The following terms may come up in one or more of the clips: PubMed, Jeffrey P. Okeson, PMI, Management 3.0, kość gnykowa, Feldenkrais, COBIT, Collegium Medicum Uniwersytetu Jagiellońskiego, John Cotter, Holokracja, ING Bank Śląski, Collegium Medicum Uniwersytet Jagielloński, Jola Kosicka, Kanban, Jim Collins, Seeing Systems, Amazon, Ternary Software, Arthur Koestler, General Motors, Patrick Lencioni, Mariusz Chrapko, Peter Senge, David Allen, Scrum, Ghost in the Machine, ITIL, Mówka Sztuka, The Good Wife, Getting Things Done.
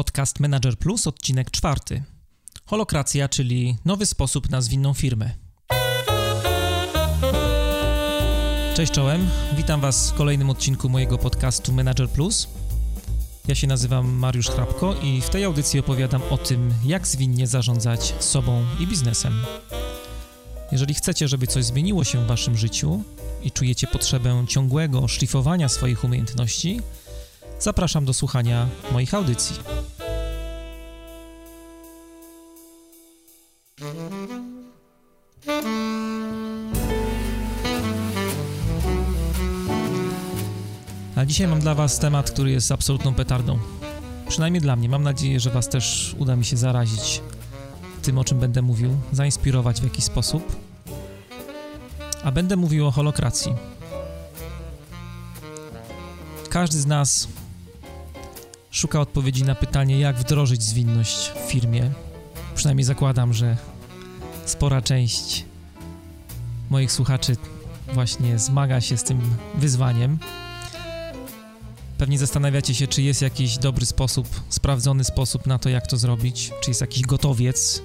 Podcast Manager Plus, odcinek 4. Holokracja, czyli nowy sposób na zwinną firmę. Cześć czołem, witam Was w kolejnym odcinku mojego podcastu Manager Plus. Ja się nazywam Mariusz Chrapko i w tej audycji opowiadam o tym, jak zwinnie zarządzać sobą i biznesem. Jeżeli chcecie, żeby coś zmieniło się w Waszym życiu i czujecie potrzebę ciągłego szlifowania swoich umiejętności, zapraszam do słuchania moich audycji. A dzisiaj mam dla Was temat, który jest absolutną petardą. Przynajmniej dla mnie. Mam nadzieję, że Was też uda mi się zarazić tym, o czym będę mówił, zainspirować w jakiś sposób. A będę mówił o holokracji. Każdy z nas szuka odpowiedzi na pytanie, jak wdrożyć zwinność w firmie. Przynajmniej zakładam, że spora część moich słuchaczy właśnie zmaga się z tym wyzwaniem. Pewnie zastanawiacie się, czy jest jakiś dobry sposób, sprawdzony sposób na to, jak to zrobić. Czy jest jakiś gotowiec,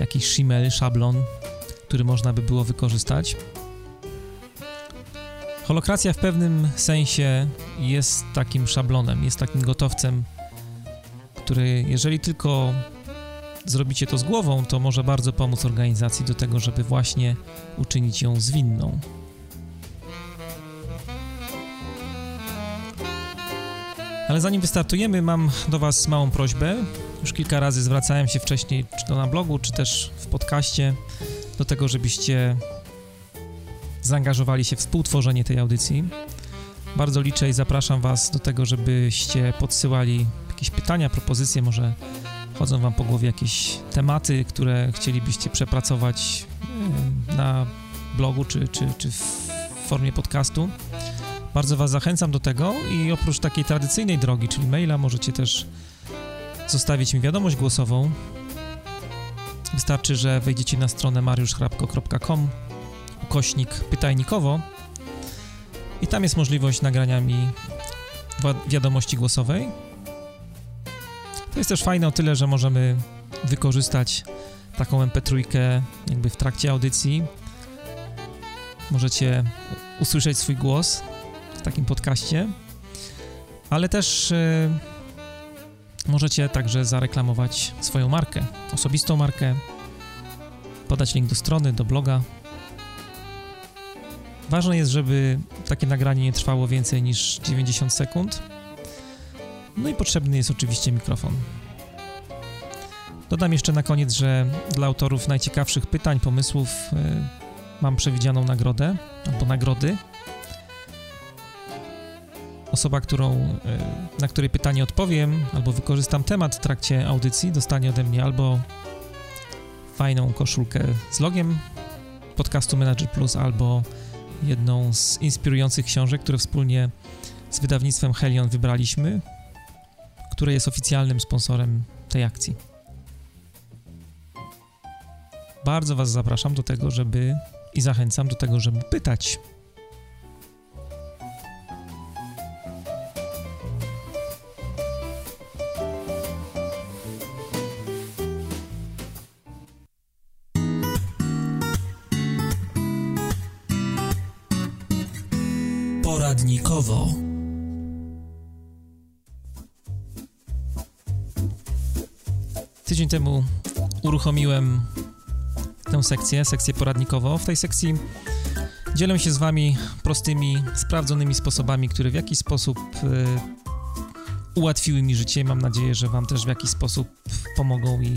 jakiś szimel, szablon, który można by było wykorzystać. Holokracja w pewnym sensie jest takim szablonem, jest takim gotowcem, który jeżeli tylko zrobicie to z głową, to może bardzo pomóc organizacji do tego, żeby właśnie uczynić ją zwinną. Ale zanim wystartujemy, mam do Was małą prośbę. Już kilka razy zwracałem się wcześniej, czy to na blogu, czy też w podcaście, do tego, żebyście zaangażowali się w współtworzenie tej audycji. Bardzo liczę i zapraszam Was do tego, żebyście podsyłali jakieś pytania, propozycje, może chodzą Wam po głowie jakieś tematy, które chcielibyście przepracować na blogu czy w formie podcastu. Bardzo Was zachęcam do tego i oprócz takiej tradycyjnej drogi, czyli maila, możecie też zostawić mi wiadomość głosową. Wystarczy, że wejdziecie na stronę mariuszchrapko.com /pytajnikowo i tam jest możliwość nagrania mi wiadomości głosowej. To jest też fajne o tyle, że możemy wykorzystać taką MP3 jakby w trakcie audycji. Możecie usłyszeć swój głos w takim podcaście, ale też możecie także zareklamować swoją markę, osobistą markę, podać link do strony, do bloga. Ważne jest, żeby takie nagranie nie trwało więcej niż 90 sekund. No i potrzebny jest oczywiście mikrofon. Dodam jeszcze na koniec, że dla autorów najciekawszych pytań, pomysłów mam przewidzianą nagrodę albo nagrody. Osoba, na której pytanie odpowiem albo wykorzystam temat w trakcie audycji, dostanie ode mnie albo fajną koszulkę z logiem podcastu Manager Plus, albo jedną z inspirujących książek, które wspólnie z wydawnictwem Helion wybraliśmy, które jest oficjalnym sponsorem tej akcji. Bardzo Was zapraszam do tego, i zachęcam do tego, żeby pytać. Poradnikowo. Tydzień temu uruchomiłem tę sekcję poradnikowo. W tej sekcji dzielę się z Wami prostymi, sprawdzonymi sposobami, które w jakiś sposób ułatwiły mi życie. Mam nadzieję, że Wam też w jakiś sposób pomogą i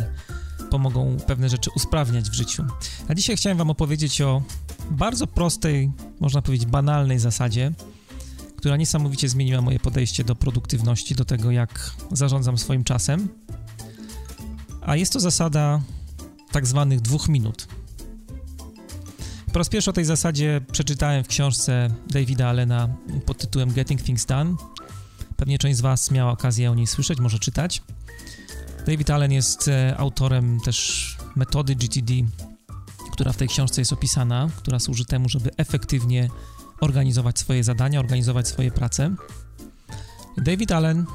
pomogą pewne rzeczy usprawniać w życiu. A dzisiaj chciałem Wam opowiedzieć o bardzo prostej, można powiedzieć banalnej zasadzie, która niesamowicie zmieniła moje podejście do produktywności, do tego, jak zarządzam swoim czasem. A jest to zasada tak zwanych 2 minut. Po raz pierwszy o tej zasadzie przeczytałem w książce Davida Allena pod tytułem Getting Things Done. Pewnie część z Was miała okazję o niej słyszeć, może czytać. David Allen jest autorem też metody GTD, która w tej książce jest opisana, która służy temu, żeby efektywnie organizować swoje zadania, organizować swoje prace. David Allen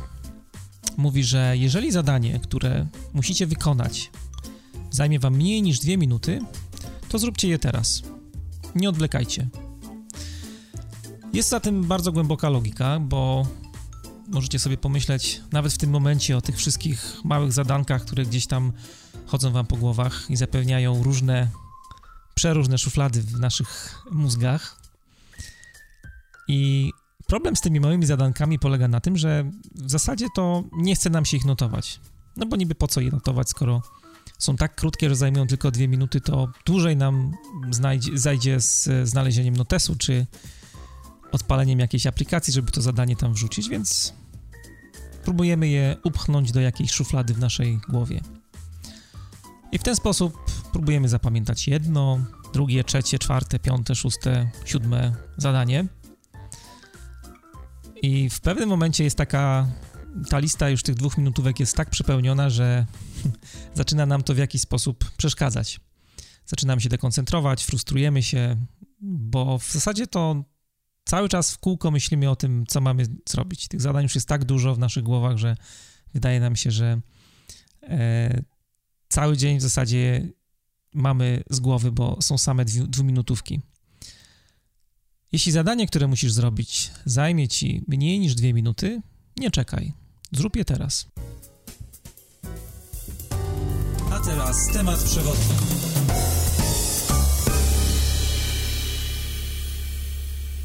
mówi, że jeżeli zadanie, które musicie wykonać, zajmie wam mniej niż 2 minuty, to zróbcie je teraz. Nie odwlekajcie. Jest za tym bardzo głęboka logika, bo możecie sobie pomyśleć nawet w tym momencie o tych wszystkich małych zadankach, które gdzieś tam chodzą wam po głowach i zapewniają przeróżne szuflady w naszych mózgach. I problem z tymi małymi zadankami polega na tym, że w zasadzie to nie chce nam się ich notować. No bo niby po co je notować, skoro są tak krótkie, że zajmują tylko 2 minuty, to dłużej nam zajdzie z znalezieniem notesu, czy odpaleniem jakiejś aplikacji, żeby to zadanie tam wrzucić, więc próbujemy je upchnąć do jakiejś szuflady w naszej głowie. I w ten sposób próbujemy zapamiętać jedno, drugie, trzecie, czwarte, piąte, szóste, siódme zadanie. I w pewnym momencie jest ta lista już tych 2 minutówek jest tak przepełniona, że zaczyna nam to w jakiś sposób przeszkadzać. Zaczynamy się dekoncentrować, frustrujemy się, bo w zasadzie to cały czas w kółko myślimy o tym, co mamy zrobić. Tych zadań już jest tak dużo w naszych głowach, że wydaje nam się, że cały dzień w zasadzie mamy z głowy, bo są same 2-minutówki. Jeśli zadanie, które musisz zrobić, zajmie ci mniej niż 2 minuty, nie czekaj. Zrób je teraz. A teraz temat przewodni.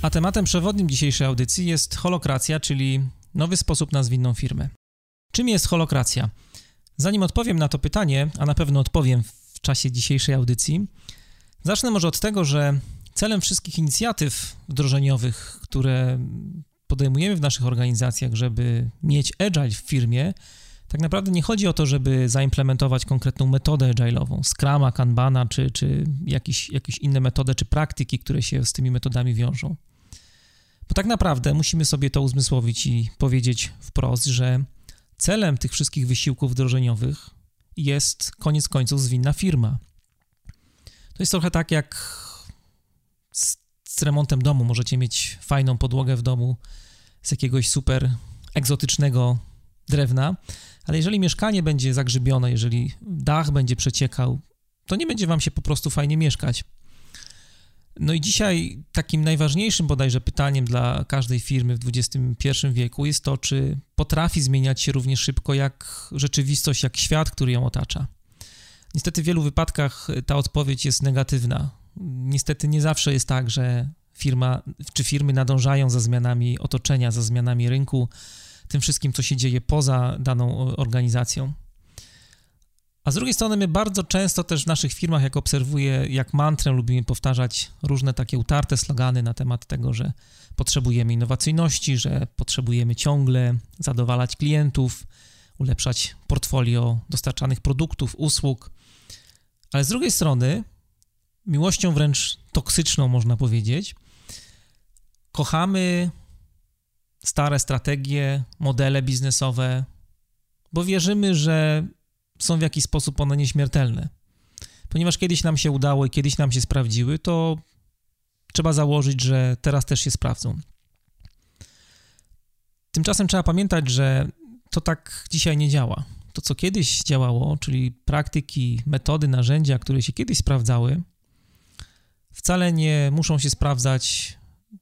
A tematem przewodnim dzisiejszej audycji jest holokracja, czyli nowy sposób na zwinną firmę. Czym jest holokracja? Zanim odpowiem na to pytanie, a na pewno odpowiem w czasie dzisiejszej audycji, zacznę może od tego, że celem wszystkich inicjatyw wdrożeniowych, które podejmujemy w naszych organizacjach, żeby mieć agile w firmie, tak naprawdę nie chodzi o to, żeby zaimplementować konkretną metodę agile'ową, Scruma, Kanbana, czy jakieś inne metody, czy praktyki, które się z tymi metodami wiążą. Bo tak naprawdę musimy sobie to uzmysłowić i powiedzieć wprost, że celem tych wszystkich wysiłków wdrożeniowych jest koniec końców zwinna firma. To jest trochę tak jak z remontem domu. Możecie mieć fajną podłogę w domu z jakiegoś super egzotycznego drewna, ale jeżeli mieszkanie będzie zagrzybione, jeżeli dach będzie przeciekał, to nie będzie wam się po prostu fajnie mieszkać. No i dzisiaj takim najważniejszym bodajże pytaniem dla każdej firmy w XXI wieku jest to, czy potrafi zmieniać się równie szybko jak rzeczywistość, jak świat, który ją otacza. Niestety w wielu wypadkach ta odpowiedź jest negatywna. Niestety nie zawsze jest tak, że firmy nadążają za zmianami otoczenia, za zmianami rynku, tym wszystkim, co się dzieje poza daną organizacją. A z drugiej strony my bardzo często też w naszych firmach, jak obserwuję, jak mantrę lubimy powtarzać różne takie utarte slogany na temat tego, że potrzebujemy innowacyjności, że potrzebujemy ciągle zadowalać klientów, ulepszać portfolio dostarczanych produktów, usług. Ale z drugiej strony miłością wręcz toksyczną, można powiedzieć, kochamy stare strategie, modele biznesowe, bo wierzymy, że są w jakiś sposób one nieśmiertelne. Ponieważ kiedyś nam się udało i kiedyś nam się sprawdziły, to trzeba założyć, że teraz też się sprawdzą. Tymczasem trzeba pamiętać, że to tak dzisiaj nie działa. To, co kiedyś działało, czyli praktyki, metody, narzędzia, które się kiedyś sprawdzały, wcale nie muszą się sprawdzać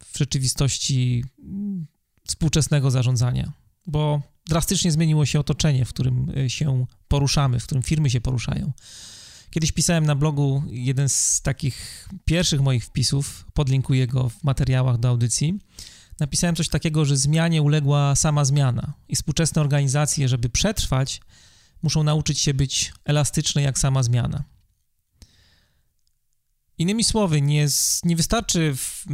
w rzeczywistości współczesnego zarządzania, bo drastycznie zmieniło się otoczenie, w którym się poruszamy, w którym firmy się poruszają. Kiedyś pisałem na blogu jeden z takich pierwszych moich wpisów, podlinkuję go w materiałach do audycji. Napisałem coś takiego, że zmianie uległa sama zmiana i współczesne organizacje, żeby przetrwać, muszą nauczyć się być elastyczne jak sama zmiana. Innymi słowy, nie wystarczy w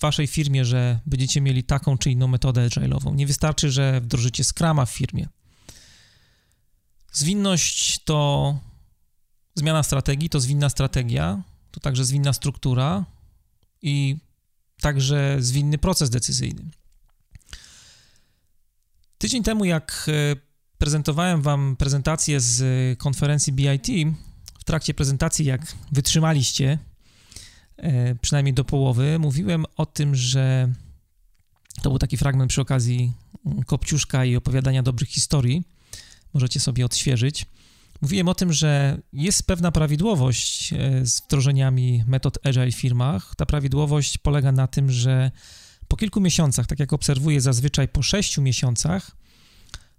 waszej firmie, że będziecie mieli taką czy inną metodę agile'ową. Nie wystarczy, że wdrożycie Scruma w firmie. Zwinność to zmiana strategii, to zwinna strategia, to także zwinna struktura i także zwinny proces decyzyjny. Tydzień temu, jak prezentowałem wam prezentację z konferencji BIT, w trakcie prezentacji, jak wytrzymaliście, przynajmniej do połowy, mówiłem o tym, że to był taki fragment przy okazji Kopciuszka i opowiadania dobrych historii, możecie sobie odświeżyć. Mówiłem o tym, że jest pewna prawidłowość z wdrożeniami metod Agile w firmach. Ta prawidłowość polega na tym, że po kilku miesiącach, tak jak obserwuję zazwyczaj po 6 miesiącach,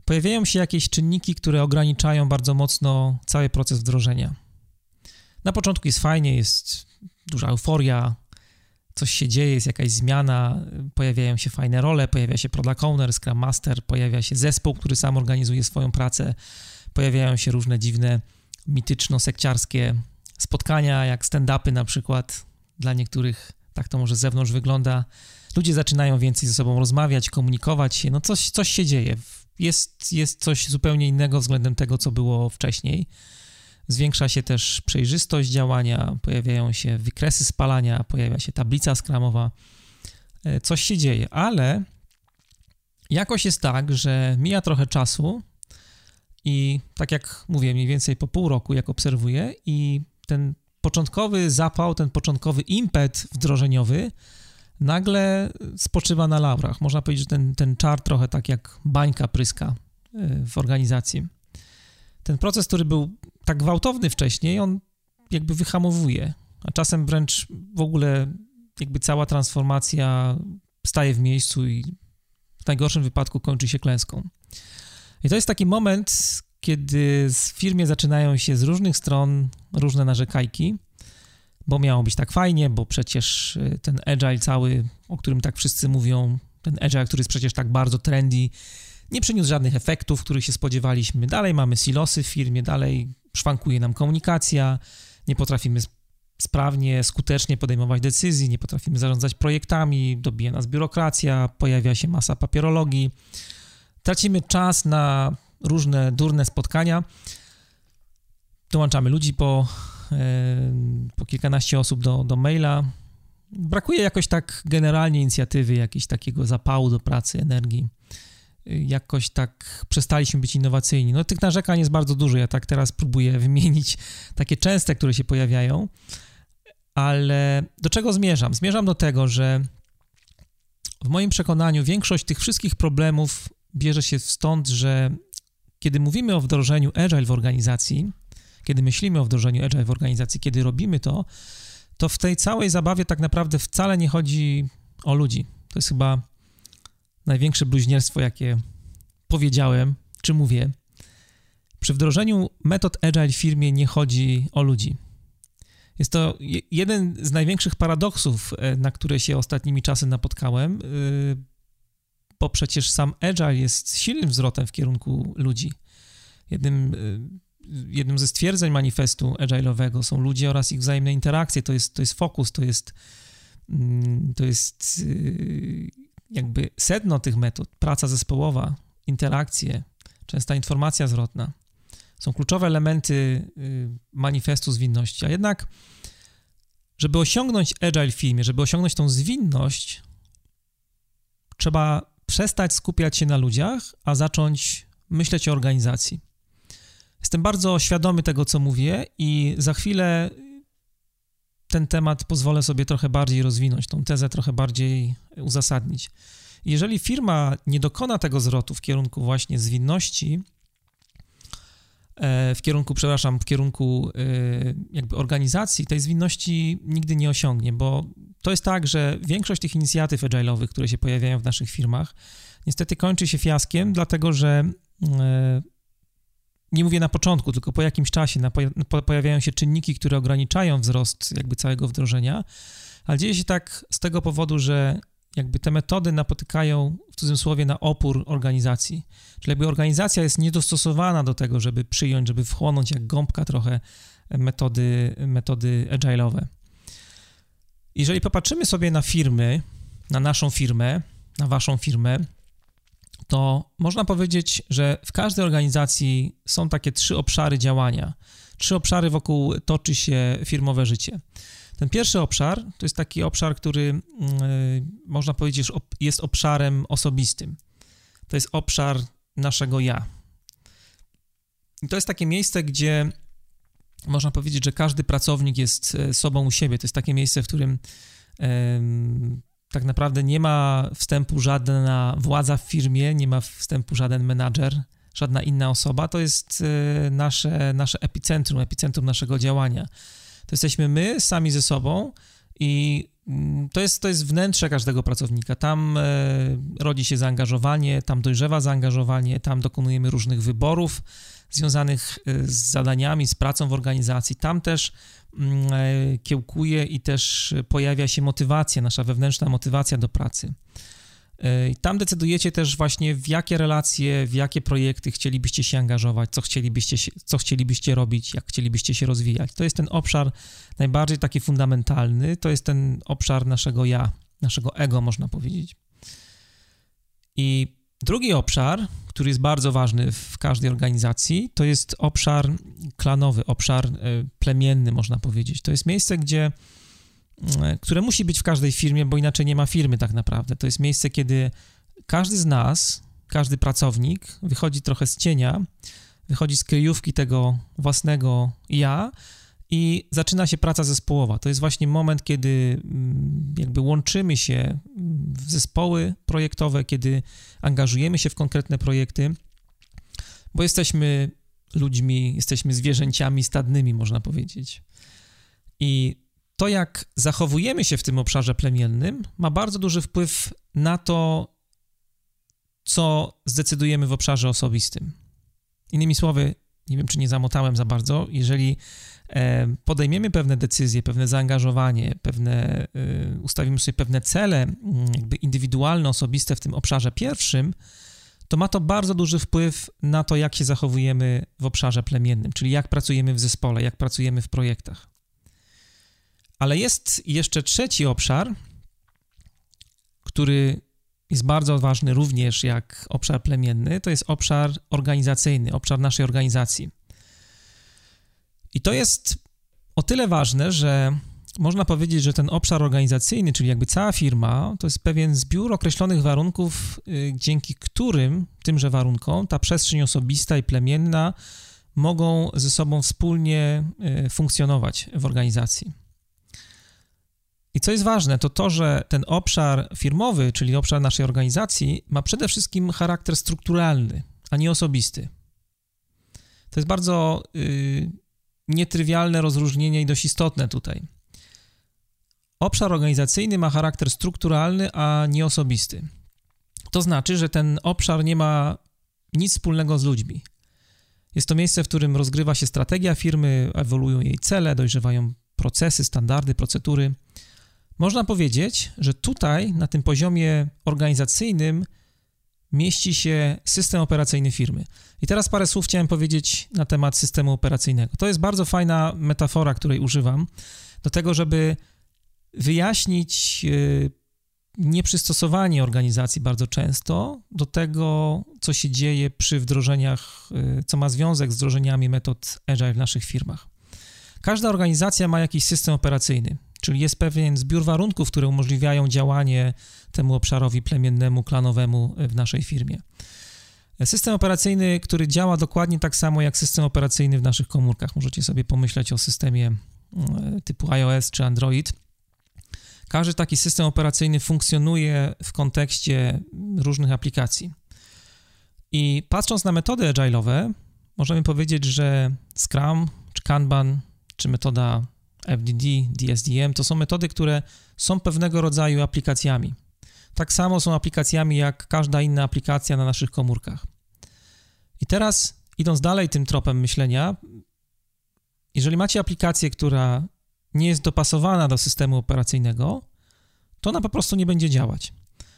pojawiają się jakieś czynniki, które ograniczają bardzo mocno cały proces wdrożenia. Na początku jest fajnie, jest duża euforia, coś się dzieje, jest jakaś zmiana, pojawiają się fajne role, pojawia się product owner, scrum master, pojawia się zespół, który sam organizuje swoją pracę, pojawiają się różne dziwne, mityczno-sekciarskie spotkania, jak stand-upy na przykład, dla niektórych tak to może z zewnątrz wygląda. Ludzie zaczynają więcej ze sobą rozmawiać, komunikować się, no coś się dzieje. Jest coś zupełnie innego względem tego, co było wcześniej. Zwiększa się też przejrzystość działania, pojawiają się wykresy spalania, pojawia się tablica scrumowa. Coś się dzieje, ale jakoś jest tak, że mija trochę czasu i tak jak mówię, mniej więcej po pół roku, jak obserwuję, i ten początkowy zapał, ten początkowy impet wdrożeniowy nagle spoczywa na laurach. Można powiedzieć, że ten czar trochę tak jak bańka pryska w organizacji. Ten proces, który był tak gwałtowny wcześniej, on jakby wyhamowuje, a czasem wręcz w ogóle jakby cała transformacja staje w miejscu i w najgorszym wypadku kończy się klęską. I to jest taki moment, kiedy w firmie zaczynają się z różnych stron różne narzekajki, bo miało być tak fajnie, bo przecież ten agile cały, o którym tak wszyscy mówią, ten agile, który jest przecież tak bardzo trendy, nie przyniósł żadnych efektów, których się spodziewaliśmy. Dalej mamy silosy w firmie, dalej szwankuje nam komunikacja, nie potrafimy sprawnie, skutecznie podejmować decyzji, nie potrafimy zarządzać projektami, dobija nas biurokracja, pojawia się masa papierologii, tracimy czas na różne durne spotkania, dołączamy ludzi po kilkanaście osób do maila. Brakuje jakoś tak generalnie inicjatywy, jakiegoś takiego zapału do pracy, energii. Jakoś tak przestaliśmy być innowacyjni. No tych narzekań jest bardzo dużo, ja tak teraz próbuję wymienić takie częste, które się pojawiają, ale do czego zmierzam? Zmierzam do tego, że w moim przekonaniu większość tych wszystkich problemów bierze się stąd, że kiedy mówimy o wdrożeniu agile w organizacji, kiedy myślimy o wdrożeniu agile w organizacji, kiedy robimy to, to w tej całej zabawie tak naprawdę wcale nie chodzi o ludzi. To jest chyba największe bluźnierstwo, jakie powiedziałem, czy mówię. Przy wdrożeniu metod agile w firmie nie chodzi o ludzi. Jest to jeden z największych paradoksów, na które się ostatnimi czasy napotkałem, bo przecież sam agile jest silnym zwrotem w kierunku ludzi. Jednym ze stwierdzeń manifestu agile'owego są ludzie oraz ich wzajemne interakcje. To jest fokus, to jest jakby sedno tych metod, praca zespołowa, interakcje, częsta informacja zwrotna. Są kluczowe elementy manifestu zwinności, a jednak żeby osiągnąć agile w firmie, żeby osiągnąć tą zwinność, trzeba przestać skupiać się na ludziach, a zacząć myśleć o organizacji. Jestem bardzo świadomy tego, co mówię i za chwilę ten temat pozwolę sobie trochę bardziej rozwinąć, tą tezę trochę bardziej uzasadnić. Jeżeli firma nie dokona tego zwrotu w kierunku właśnie zwinności, w kierunku jakby organizacji, tej zwinności nigdy nie osiągnie, bo to jest tak, że większość tych inicjatyw agile'owych, które się pojawiają w naszych firmach, niestety kończy się fiaskiem, dlatego że nie mówię na początku, tylko po jakimś czasie pojawiają się czynniki, które ograniczają wzrost jakby całego wdrożenia, ale dzieje się tak z tego powodu, że jakby te metody napotykają w cudzysłowie na opór organizacji. Czyli jakby organizacja jest niedostosowana do tego, żeby przyjąć, żeby wchłonąć jak gąbka trochę metody agile'owe. Jeżeli popatrzymy sobie na firmy, na naszą firmę, na waszą firmę, to można powiedzieć, że w każdej organizacji są takie 3 obszary działania. 3 obszary, wokół toczy się firmowe życie. Ten pierwszy obszar to jest taki obszar, który można powiedzieć jest obszarem osobistym. To jest obszar naszego ja. I to jest takie miejsce, gdzie można powiedzieć, że każdy pracownik jest sobą u siebie. To jest takie miejsce, w którym tak naprawdę nie ma wstępu żadna władza w firmie, nie ma wstępu żaden menadżer, żadna inna osoba. To jest nasze epicentrum naszego działania. To jesteśmy my sami ze sobą i to jest wnętrze każdego pracownika. Tam rodzi się zaangażowanie, tam dojrzewa zaangażowanie, tam dokonujemy różnych wyborów związanych z zadaniami, z pracą w organizacji. Tam też kiełkuje i też pojawia się motywacja, nasza wewnętrzna motywacja do pracy. Tam decydujecie też właśnie, w jakie relacje, w jakie projekty chcielibyście się angażować, co chcielibyście robić, jak chcielibyście się rozwijać. To jest ten obszar najbardziej taki fundamentalny, to jest ten obszar naszego ja, naszego ego, można powiedzieć. I drugi obszar, który jest bardzo ważny w każdej organizacji, to jest obszar klanowy, obszar plemienny, można powiedzieć. To jest miejsce, które musi być w każdej firmie, bo inaczej nie ma firmy tak naprawdę. To jest miejsce, kiedy każdy z nas, każdy pracownik wychodzi trochę z cienia, wychodzi z kryjówki tego własnego ja i zaczyna się praca zespołowa. To jest właśnie moment, kiedy jakby łączymy się w zespoły projektowe, kiedy angażujemy się w konkretne projekty, bo jesteśmy ludźmi, jesteśmy zwierzęciami stadnymi, można powiedzieć. I to, jak zachowujemy się w tym obszarze plemiennym, ma bardzo duży wpływ na to, co zdecydujemy w obszarze osobistym. Innymi słowy, nie wiem, czy nie zamotałem za bardzo, jeżeli podejmiemy pewne decyzje, pewne zaangażowanie, ustawimy sobie pewne cele jakby indywidualne, osobiste w tym obszarze pierwszym, to ma to bardzo duży wpływ na to, jak się zachowujemy w obszarze plemiennym, czyli jak pracujemy w zespole, jak pracujemy w projektach. Ale jest jeszcze trzeci obszar, który jest bardzo ważny również jak obszar plemienny, to jest obszar organizacyjny, obszar naszej organizacji. I to jest o tyle ważne, że można powiedzieć, że ten obszar organizacyjny, czyli jakby cała firma, to jest pewien zbiór określonych warunków, dzięki którym, tymże warunkom, ta przestrzeń osobista i plemienna mogą ze sobą wspólnie funkcjonować w organizacji. I co jest ważne, to to, że ten obszar firmowy, czyli obszar naszej organizacji, ma przede wszystkim charakter strukturalny, a nie osobisty. To jest bardzo nietrywialne rozróżnienie i dość istotne tutaj. Obszar organizacyjny ma charakter strukturalny, a nie osobisty. To znaczy, że ten obszar nie ma nic wspólnego z ludźmi. Jest to miejsce, w którym rozgrywa się strategia firmy, ewoluują jej cele, dojrzewają procesy, standardy, procedury. Można powiedzieć, że tutaj, na tym poziomie organizacyjnym, mieści się system operacyjny firmy. I teraz parę słów chciałem powiedzieć na temat systemu operacyjnego. To jest bardzo fajna metafora, której używam, do tego, żeby wyjaśnić nieprzystosowanie organizacji bardzo często do tego, co się dzieje przy wdrożeniach, co ma związek z wdrożeniami metod Agile w naszych firmach. Każda organizacja ma jakiś system operacyjny, czyli jest pewien zbiór warunków, które umożliwiają działanie temu obszarowi plemiennemu, klanowemu w naszej firmie. System operacyjny, który działa dokładnie tak samo jak system operacyjny w naszych komórkach. Możecie sobie pomyśleć o systemie typu iOS czy Android. Każdy taki system operacyjny funkcjonuje w kontekście różnych aplikacji. I patrząc na metody agile'owe, możemy powiedzieć, że Scrum czy Kanban czy metoda FDD, DSDM, to są metody, które są pewnego rodzaju aplikacjami. Tak samo są aplikacjami jak każda inna aplikacja na naszych komórkach. I teraz, idąc dalej tym tropem myślenia, jeżeli macie aplikację, która nie jest dopasowana do systemu operacyjnego, to ona po prostu nie będzie działać.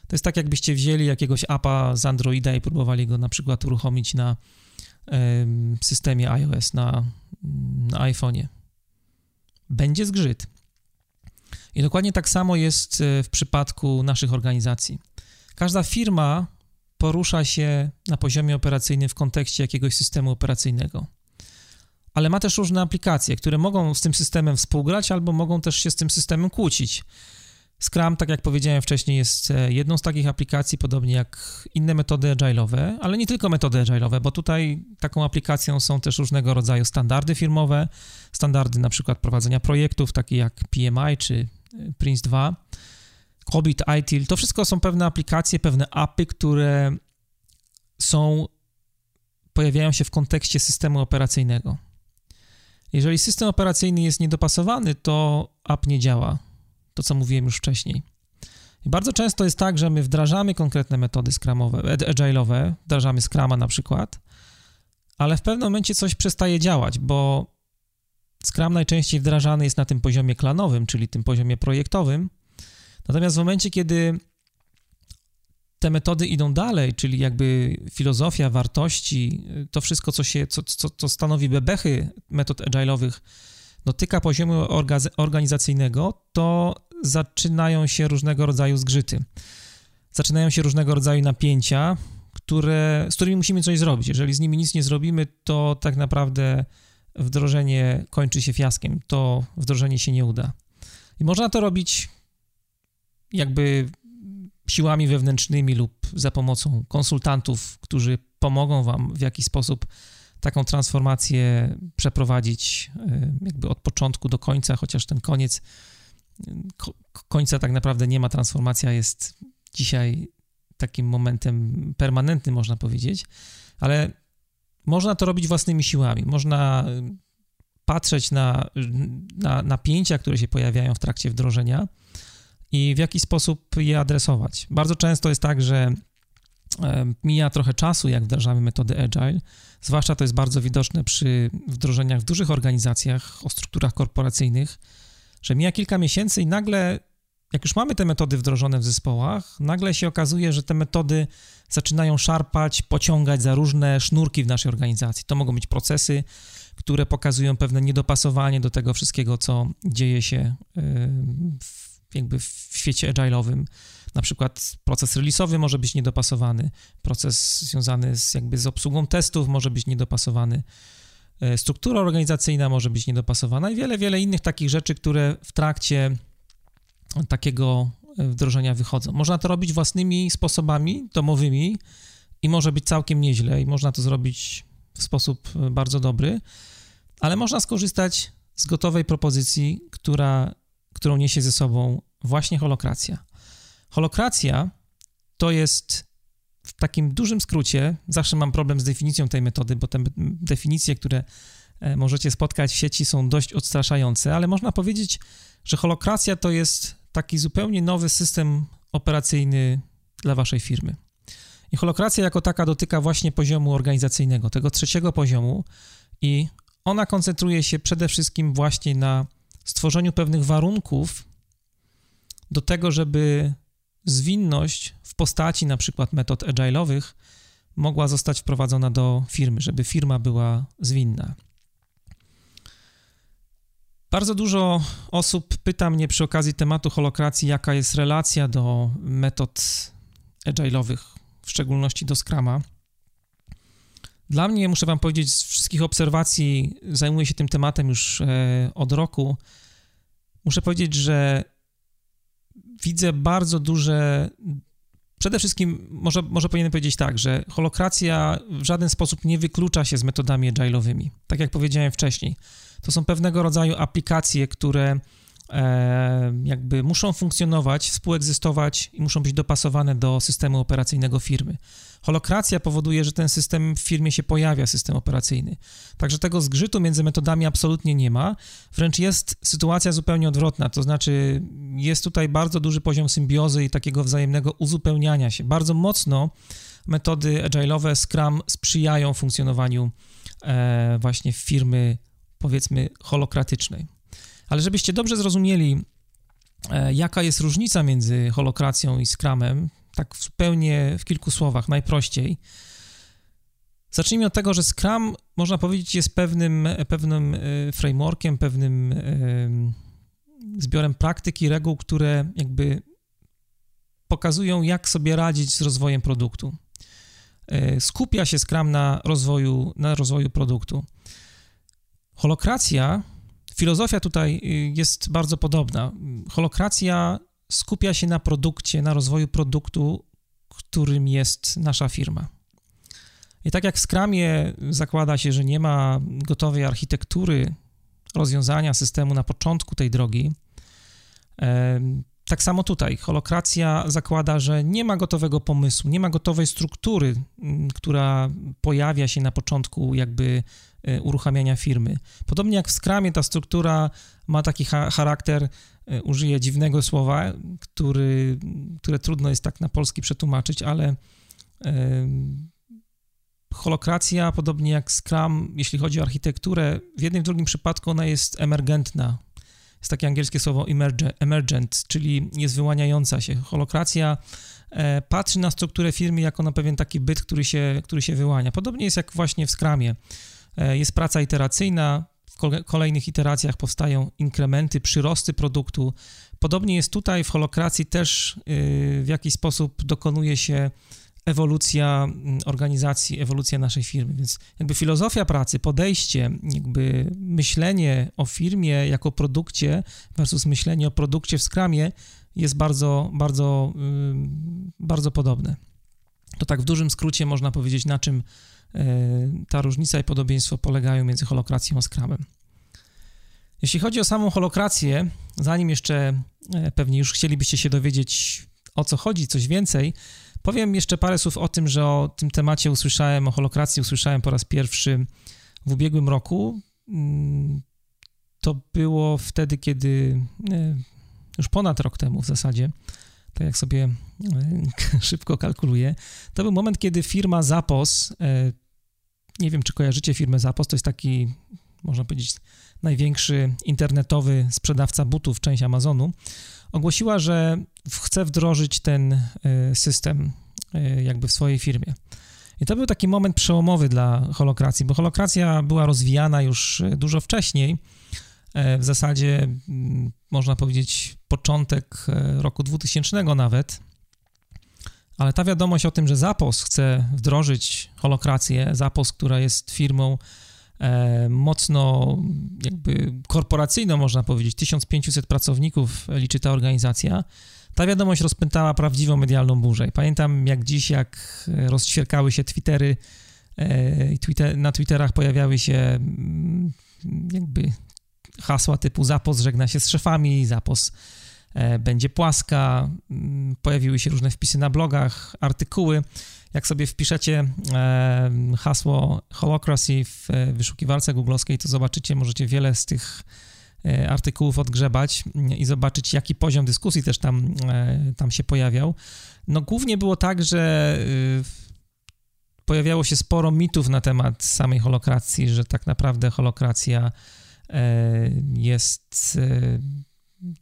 To jest tak, jakbyście wzięli jakiegoś appa z Androida i próbowali go na przykład uruchomić na systemie iOS, na iPhone'ie. Będzie zgrzyt. I dokładnie tak samo jest w przypadku naszych organizacji. Każda firma porusza się na poziomie operacyjnym w kontekście jakiegoś systemu operacyjnego. Ale ma też różne aplikacje, które mogą z tym systemem współgrać albo mogą też się z tym systemem kłócić. Scrum, tak jak powiedziałem wcześniej, jest jedną z takich aplikacji, podobnie jak inne metody agile'owe, ale nie tylko metody agile'owe, bo tutaj taką aplikacją są też różnego rodzaju standardy firmowe, standardy na przykład prowadzenia projektów, takie jak PMI czy PRINCE2, COBIT, ITIL. To wszystko są pewne aplikacje, pewne apy, które są pojawiają się w kontekście systemu operacyjnego. Jeżeli system operacyjny jest niedopasowany, to app nie działa. To, co mówiłem już wcześniej. I bardzo często jest tak, że my wdrażamy konkretne metody scrumowe, agile'owe, wdrażamy Scruma na przykład, ale w pewnym momencie coś przestaje działać, bo Scrum najczęściej wdrażany jest na tym poziomie klanowym, czyli tym poziomie projektowym. Natomiast w momencie, kiedy te metody idą dalej, czyli jakby filozofia, wartości, to wszystko, co stanowi bebechy metod agile'owych, dotyka poziomu organizacyjnego, to zaczynają się różnego rodzaju zgrzyty. Zaczynają się różnego rodzaju napięcia, z którymi musimy coś zrobić. Jeżeli z nimi nic nie zrobimy, to tak naprawdę wdrożenie kończy się fiaskiem, to wdrożenie się nie uda. I można to robić jakby siłami wewnętrznymi lub za pomocą konsultantów, którzy pomogą wam w jakiś sposób taką transformację przeprowadzić jakby od początku do końca, chociaż ten koniec końca tak naprawdę nie ma. Transformacja jest dzisiaj takim momentem permanentnym, można powiedzieć, ale można to robić własnymi siłami. Można patrzeć na napięcia, które się pojawiają w trakcie wdrożenia i w jaki sposób je adresować. Bardzo często jest tak, że mija trochę czasu, jak wdrażamy metody agile, zwłaszcza to jest bardzo widoczne przy wdrożeniach w dużych organizacjach, o strukturach korporacyjnych, że mija kilka miesięcy i nagle, jak już mamy te metody wdrożone w zespołach, nagle się okazuje, że te metody zaczynają szarpać, pociągać za różne sznurki w naszej organizacji. To mogą być procesy, które pokazują pewne niedopasowanie do tego wszystkiego, co dzieje się w świecie agile'owym. Na przykład proces release'owy może być niedopasowany, proces związany z obsługą testów może być niedopasowany, struktura organizacyjna może być niedopasowana i wiele, wiele innych takich rzeczy, które w trakcie takiego wdrożenia wychodzą. Można to robić własnymi sposobami domowymi i może być całkiem nieźle i można to zrobić w sposób bardzo dobry, ale można skorzystać z gotowej propozycji, którą niesie ze sobą właśnie holokracja. Holokracja to jest w takim dużym skrócie, zawsze mam problem z definicją tej metody, bo te definicje, które możecie spotkać w sieci, są dość odstraszające, ale można powiedzieć, że holokracja to jest taki zupełnie nowy system operacyjny dla waszej firmy. I holokracja jako taka dotyka właśnie poziomu organizacyjnego, tego trzeciego poziomu i ona koncentruje się przede wszystkim właśnie na stworzeniu pewnych warunków do tego, żeby zwinność w postaci na przykład metod agile'owych mogła zostać wprowadzona do firmy, żeby firma była zwinna. Bardzo dużo osób pyta mnie przy okazji tematu holokracji, jaka jest relacja do metod agile'owych, w szczególności do Scruma. Dla mnie, muszę wam powiedzieć, z wszystkich obserwacji, zajmuję się tym tematem już od roku, muszę powiedzieć, że widzę bardzo duże, przede wszystkim może powinienem powiedzieć tak, że holokracja w żaden sposób nie wyklucza się z metodami agile'owymi. Tak jak powiedziałem wcześniej, to są pewnego rodzaju aplikacje, które jakby muszą funkcjonować, współegzystować i muszą być dopasowane do systemu operacyjnego firmy. Holokracja powoduje, że ten system w firmie się pojawia, system operacyjny. Także tego zgrzytu między metodami absolutnie nie ma, wręcz jest sytuacja zupełnie odwrotna, to znaczy jest tutaj bardzo duży poziom symbiozy i takiego wzajemnego uzupełniania się. Bardzo mocno metody agile'owe, Scrum sprzyjają funkcjonowaniu właśnie firmy, powiedzmy, holokratycznej. Ale żebyście dobrze zrozumieli, jaka jest różnica między holokracją i Scrumem, tak zupełnie w kilku słowach, najprościej. Zacznijmy od tego, że Scrum, można powiedzieć, jest pewnym frameworkiem, pewnym zbiorem praktyk i reguł, które jakby pokazują, jak sobie radzić z rozwojem produktu. Skupia się Scrum na rozwoju produktu. Filozofia tutaj jest bardzo podobna. Holokracja skupia się na produkcie, na rozwoju produktu, którym jest nasza firma. I tak jak w Scrumie zakłada się, że nie ma gotowej architektury rozwiązania systemu na początku tej drogi, Tak samo tutaj. Holokracja zakłada, że nie ma gotowego pomysłu, nie ma gotowej struktury, która pojawia się na początku jakby uruchamiania firmy. Podobnie jak w Scrumie ta struktura ma taki charakter, użyję dziwnego słowa, które trudno jest tak na polski przetłumaczyć, ale holokracja, podobnie jak Scrum, jeśli chodzi o architekturę, w jednym i drugim przypadku ona jest emergentna. Jest takie angielskie słowo emergent, czyli jest wyłaniająca się. Holokracja patrzy na strukturę firmy jako na pewien taki byt, który się wyłania. Podobnie jest jak właśnie w Scrumie. Jest praca iteracyjna, w kolejnych iteracjach powstają inkrementy, przyrosty produktu. Podobnie jest tutaj, w holokracji też w jakiś sposób dokonuje się ewolucja organizacji, ewolucja naszej firmy, więc jakby filozofia pracy, podejście, jakby myślenie o firmie jako produkcie versus myślenie o produkcie w Scrumie jest bardzo, bardzo, bardzo podobne. To tak w dużym skrócie można powiedzieć, na czym ta różnica i podobieństwo polegają między holokracją a Scrumem. Jeśli chodzi o samą holokrację, zanim jeszcze pewnie już chcielibyście się dowiedzieć, o co chodzi, coś więcej, powiem jeszcze parę słów o tym, że o tym temacie usłyszałem, o holokracji usłyszałem po raz pierwszy w ubiegłym roku. To było wtedy, kiedy już ponad rok temu w zasadzie, tak jak sobie szybko kalkuluję, to był moment, kiedy firma Zappos, nie wiem, czy kojarzycie firmę Zappos, to jest taki, można powiedzieć, największy internetowy sprzedawca butów, część Amazonu, ogłosiła, że chce wdrożyć ten system jakby w swojej firmie. I to był taki moment przełomowy dla holokracji, bo holokracja była rozwijana już dużo wcześniej. W zasadzie można powiedzieć początek roku 2000 nawet. Ale ta wiadomość o tym, że Zappos chce wdrożyć holokrację, Zappos, która jest firmą mocno jakby korporacyjną, można powiedzieć, 1500 pracowników liczy ta organizacja, ta wiadomość rozpętała prawdziwą medialną burzę. I pamiętam jak dziś, jak rozświerkały się Twittery, na Twitterach pojawiały się jakby hasła typu Zappos żegna się z szefami, Zappos będzie płaska, pojawiły się różne wpisy na blogach, artykuły. Jak sobie wpiszecie hasło Holocracy w wyszukiwarce googlowskiej, to zobaczycie, możecie wiele z tych artykułów odgrzebać i zobaczyć, jaki poziom dyskusji też tam się pojawiał. No głównie było tak, że pojawiało się sporo mitów na temat samej holokracji, że tak naprawdę holokracja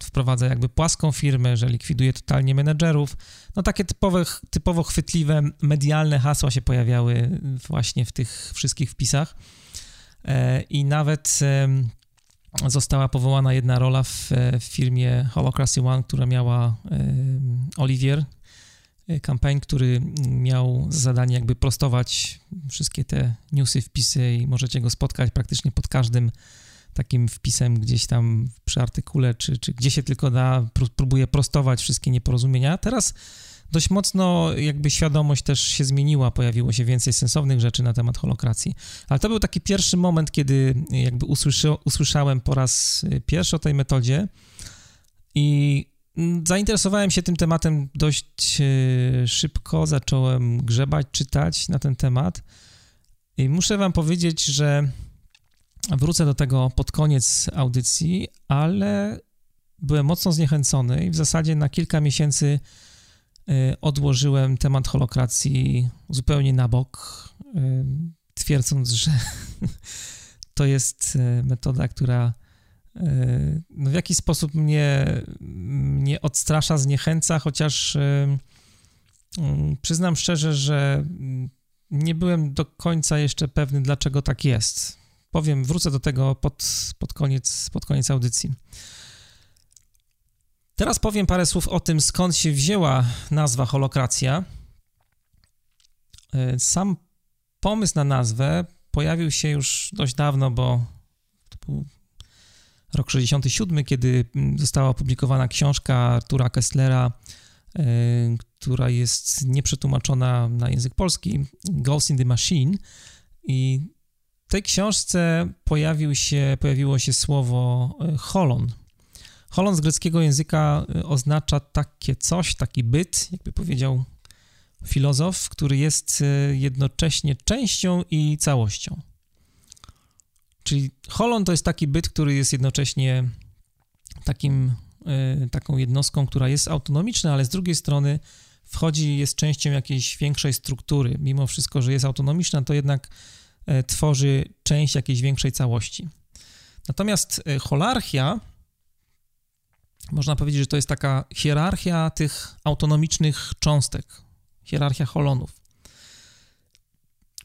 wprowadza jakby płaską firmę, że likwiduje totalnie menedżerów. No takie typowo chwytliwe medialne hasła się pojawiały właśnie w tych wszystkich wpisach i nawet została powołana jedna rola w firmie Holocracy One, która miała Olivier, kampanię, który miał za zadanie jakby prostować wszystkie te newsy, wpisy i możecie go spotkać praktycznie pod każdym takim wpisem gdzieś tam przy artykule, czy gdzie się tylko da, próbuje prostować wszystkie nieporozumienia. Teraz dość mocno jakby świadomość też się zmieniła, pojawiło się więcej sensownych rzeczy na temat holokracji. Ale to był taki pierwszy moment, kiedy jakby usłyszałem po raz pierwszy o tej metodzie i zainteresowałem się tym tematem dość szybko, zacząłem grzebać, czytać na ten temat i muszę wam powiedzieć, że wrócę do tego pod koniec audycji, ale byłem mocno zniechęcony i w zasadzie na kilka miesięcy odłożyłem temat holokracji zupełnie na bok, twierdząc, że to jest metoda, która w jakiś sposób mnie odstrasza, zniechęca, chociaż przyznam szczerze, że nie byłem do końca jeszcze pewny, dlaczego tak jest. Powiem, wrócę do tego pod koniec audycji. Teraz powiem parę słów o tym, skąd się wzięła nazwa holokracja. Sam pomysł na nazwę pojawił się już dość dawno, bo to był rok 67, kiedy została opublikowana książka Arthura Koestlera, która jest nieprzetłumaczona na język polski, Ghost in the Machine. I w tej książce pojawiło się słowo holon. Holon z greckiego języka oznacza takie coś, taki byt, jakby powiedział filozof, który jest jednocześnie częścią i całością. Czyli holon to jest taki byt, który jest jednocześnie taką jednostką, która jest autonomiczna, ale z drugiej strony wchodzi, jest częścią jakiejś większej struktury. Mimo wszystko, że jest autonomiczna, to jednak tworzy część jakiejś większej całości. Natomiast holarchia, można powiedzieć, że to jest taka hierarchia tych autonomicznych cząstek, hierarchia holonów,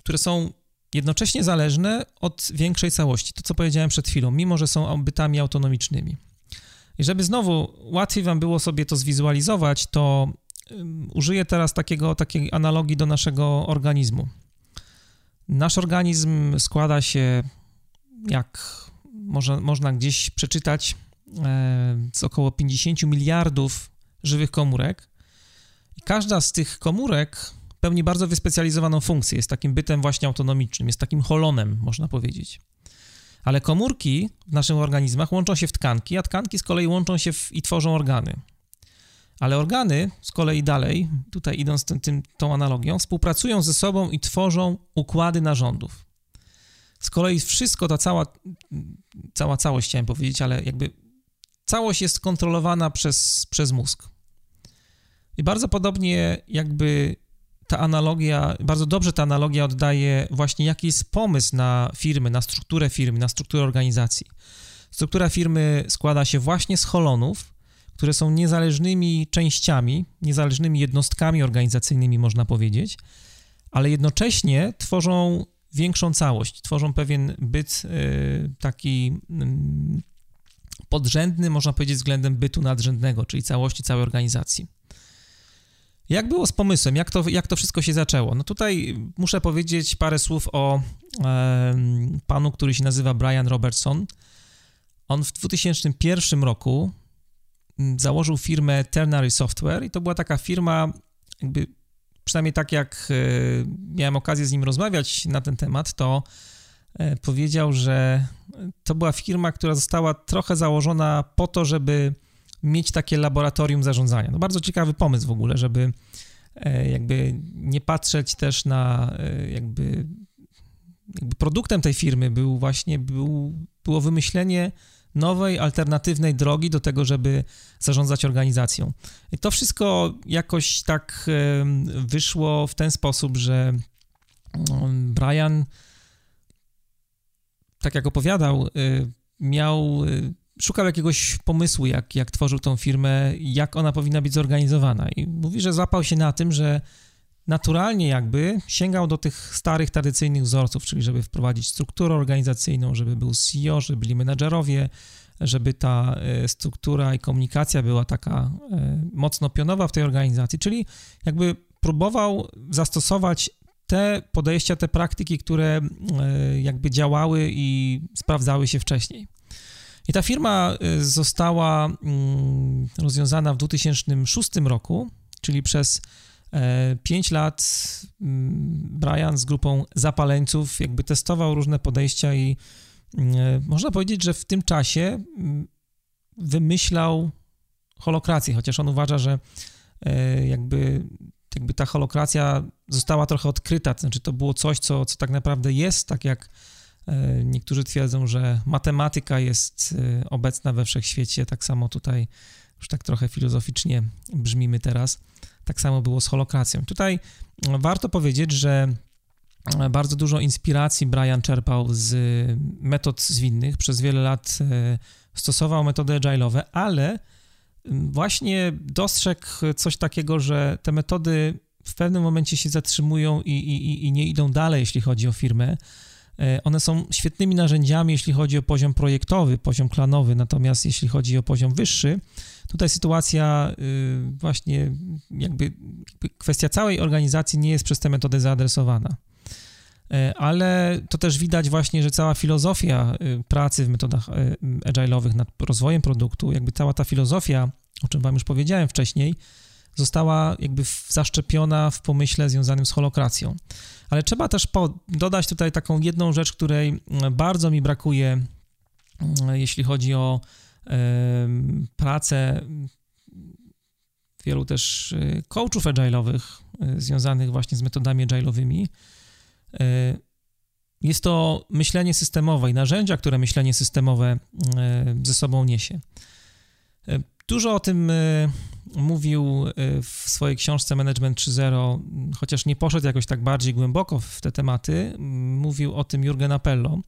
które są jednocześnie zależne od większej całości. To, co powiedziałem przed chwilą, mimo że są bytami autonomicznymi. I żeby znowu łatwiej wam było sobie to zwizualizować, to użyję teraz takiej analogii do naszego organizmu. Nasz organizm składa się, jak można gdzieś przeczytać, z około 50 miliardów żywych komórek. I każda z tych komórek pełni bardzo wyspecjalizowaną funkcję, jest takim bytem właśnie autonomicznym, jest takim holonem, można powiedzieć. Ale komórki w naszych organizmach łączą się w tkanki, a tkanki z kolei łączą się i tworzą organy. Ale organy z kolei dalej, tutaj idąc tą analogią, współpracują ze sobą i tworzą układy narządów. Z kolei wszystko, ta cała całość chciałem powiedzieć, ale jakby całość jest kontrolowana przez mózg. I bardzo podobnie jakby bardzo dobrze ta analogia oddaje właśnie jaki jest pomysł na firmy, na strukturę organizacji. Struktura firmy składa się właśnie z holonów, które są niezależnymi częściami, niezależnymi jednostkami organizacyjnymi, można powiedzieć, ale jednocześnie tworzą większą całość, tworzą pewien byt taki podrzędny, można powiedzieć, względem bytu nadrzędnego, czyli całości całej organizacji. Jak było z pomysłem? Jak to wszystko się zaczęło? No tutaj muszę powiedzieć parę słów o panu, który się nazywa Brian Robertson. On w 2001 roku założył firmę Ternary Software i to była taka firma, jakby, przynajmniej tak jak miałem okazję z nim rozmawiać na ten temat, to powiedział, że to była firma, która została trochę założona po to, żeby mieć takie laboratorium zarządzania. No bardzo ciekawy pomysł w ogóle, żeby jakby nie patrzeć też na jakby produktem tej firmy było wymyślenie nowej, alternatywnej drogi do tego, żeby zarządzać organizacją. I to wszystko jakoś tak wyszło w ten sposób, że Brian, tak jak opowiadał, szukał jakiegoś pomysłu, jak tworzył tą firmę, jak ona powinna być zorganizowana. I mówi, że złapał się na tym, że naturalnie jakby sięgał do tych starych, tradycyjnych wzorców, czyli żeby wprowadzić strukturę organizacyjną, żeby był CEO, żeby byli menadżerowie, żeby ta struktura i komunikacja była taka mocno pionowa w tej organizacji, czyli jakby próbował zastosować te podejścia, te praktyki, które jakby działały i sprawdzały się wcześniej. I ta firma została rozwiązana w 2006 roku, czyli przez 5 lat Brian z grupą zapaleńców jakby testował różne podejścia i można powiedzieć, że w tym czasie wymyślał holokrację, chociaż on uważa, że jakby ta holokracja została trochę odkryta, to znaczy to było coś, co tak naprawdę jest, tak jak niektórzy twierdzą, że matematyka jest obecna we wszechświecie, tak samo tutaj, już tak trochę filozoficznie brzmimy teraz, tak samo było z holokracją. Tutaj warto powiedzieć, że bardzo dużo inspiracji Brian czerpał z metod zwinnych, przez wiele lat stosował metody agile'owe, ale właśnie dostrzegł coś takiego, że te metody w pewnym momencie się zatrzymują i nie idą dalej, jeśli chodzi o firmę. One są świetnymi narzędziami, jeśli chodzi o poziom projektowy, poziom klanowy, natomiast jeśli chodzi o poziom wyższy, tutaj sytuacja właśnie jakby kwestia całej organizacji nie jest przez tę metodę zaadresowana. Ale to też widać właśnie, że cała filozofia pracy w metodach agile'owych nad rozwojem produktu, jakby cała ta filozofia, o czym wam już powiedziałem wcześniej, została jakby zaszczepiona w pomyśle związanym z holokracją. Ale trzeba też dodać tutaj taką jedną rzecz, której bardzo mi brakuje, jeśli chodzi o pracę wielu też coachów agile'owych związanych właśnie z metodami agile'owymi. Jest to myślenie systemowe i narzędzia, które myślenie systemowe ze sobą niesie. Dużo o tym mówił w swojej książce Management 3.0, chociaż nie poszedł jakoś tak bardziej głęboko w te tematy. Mówił o tym Jurgen Appelo.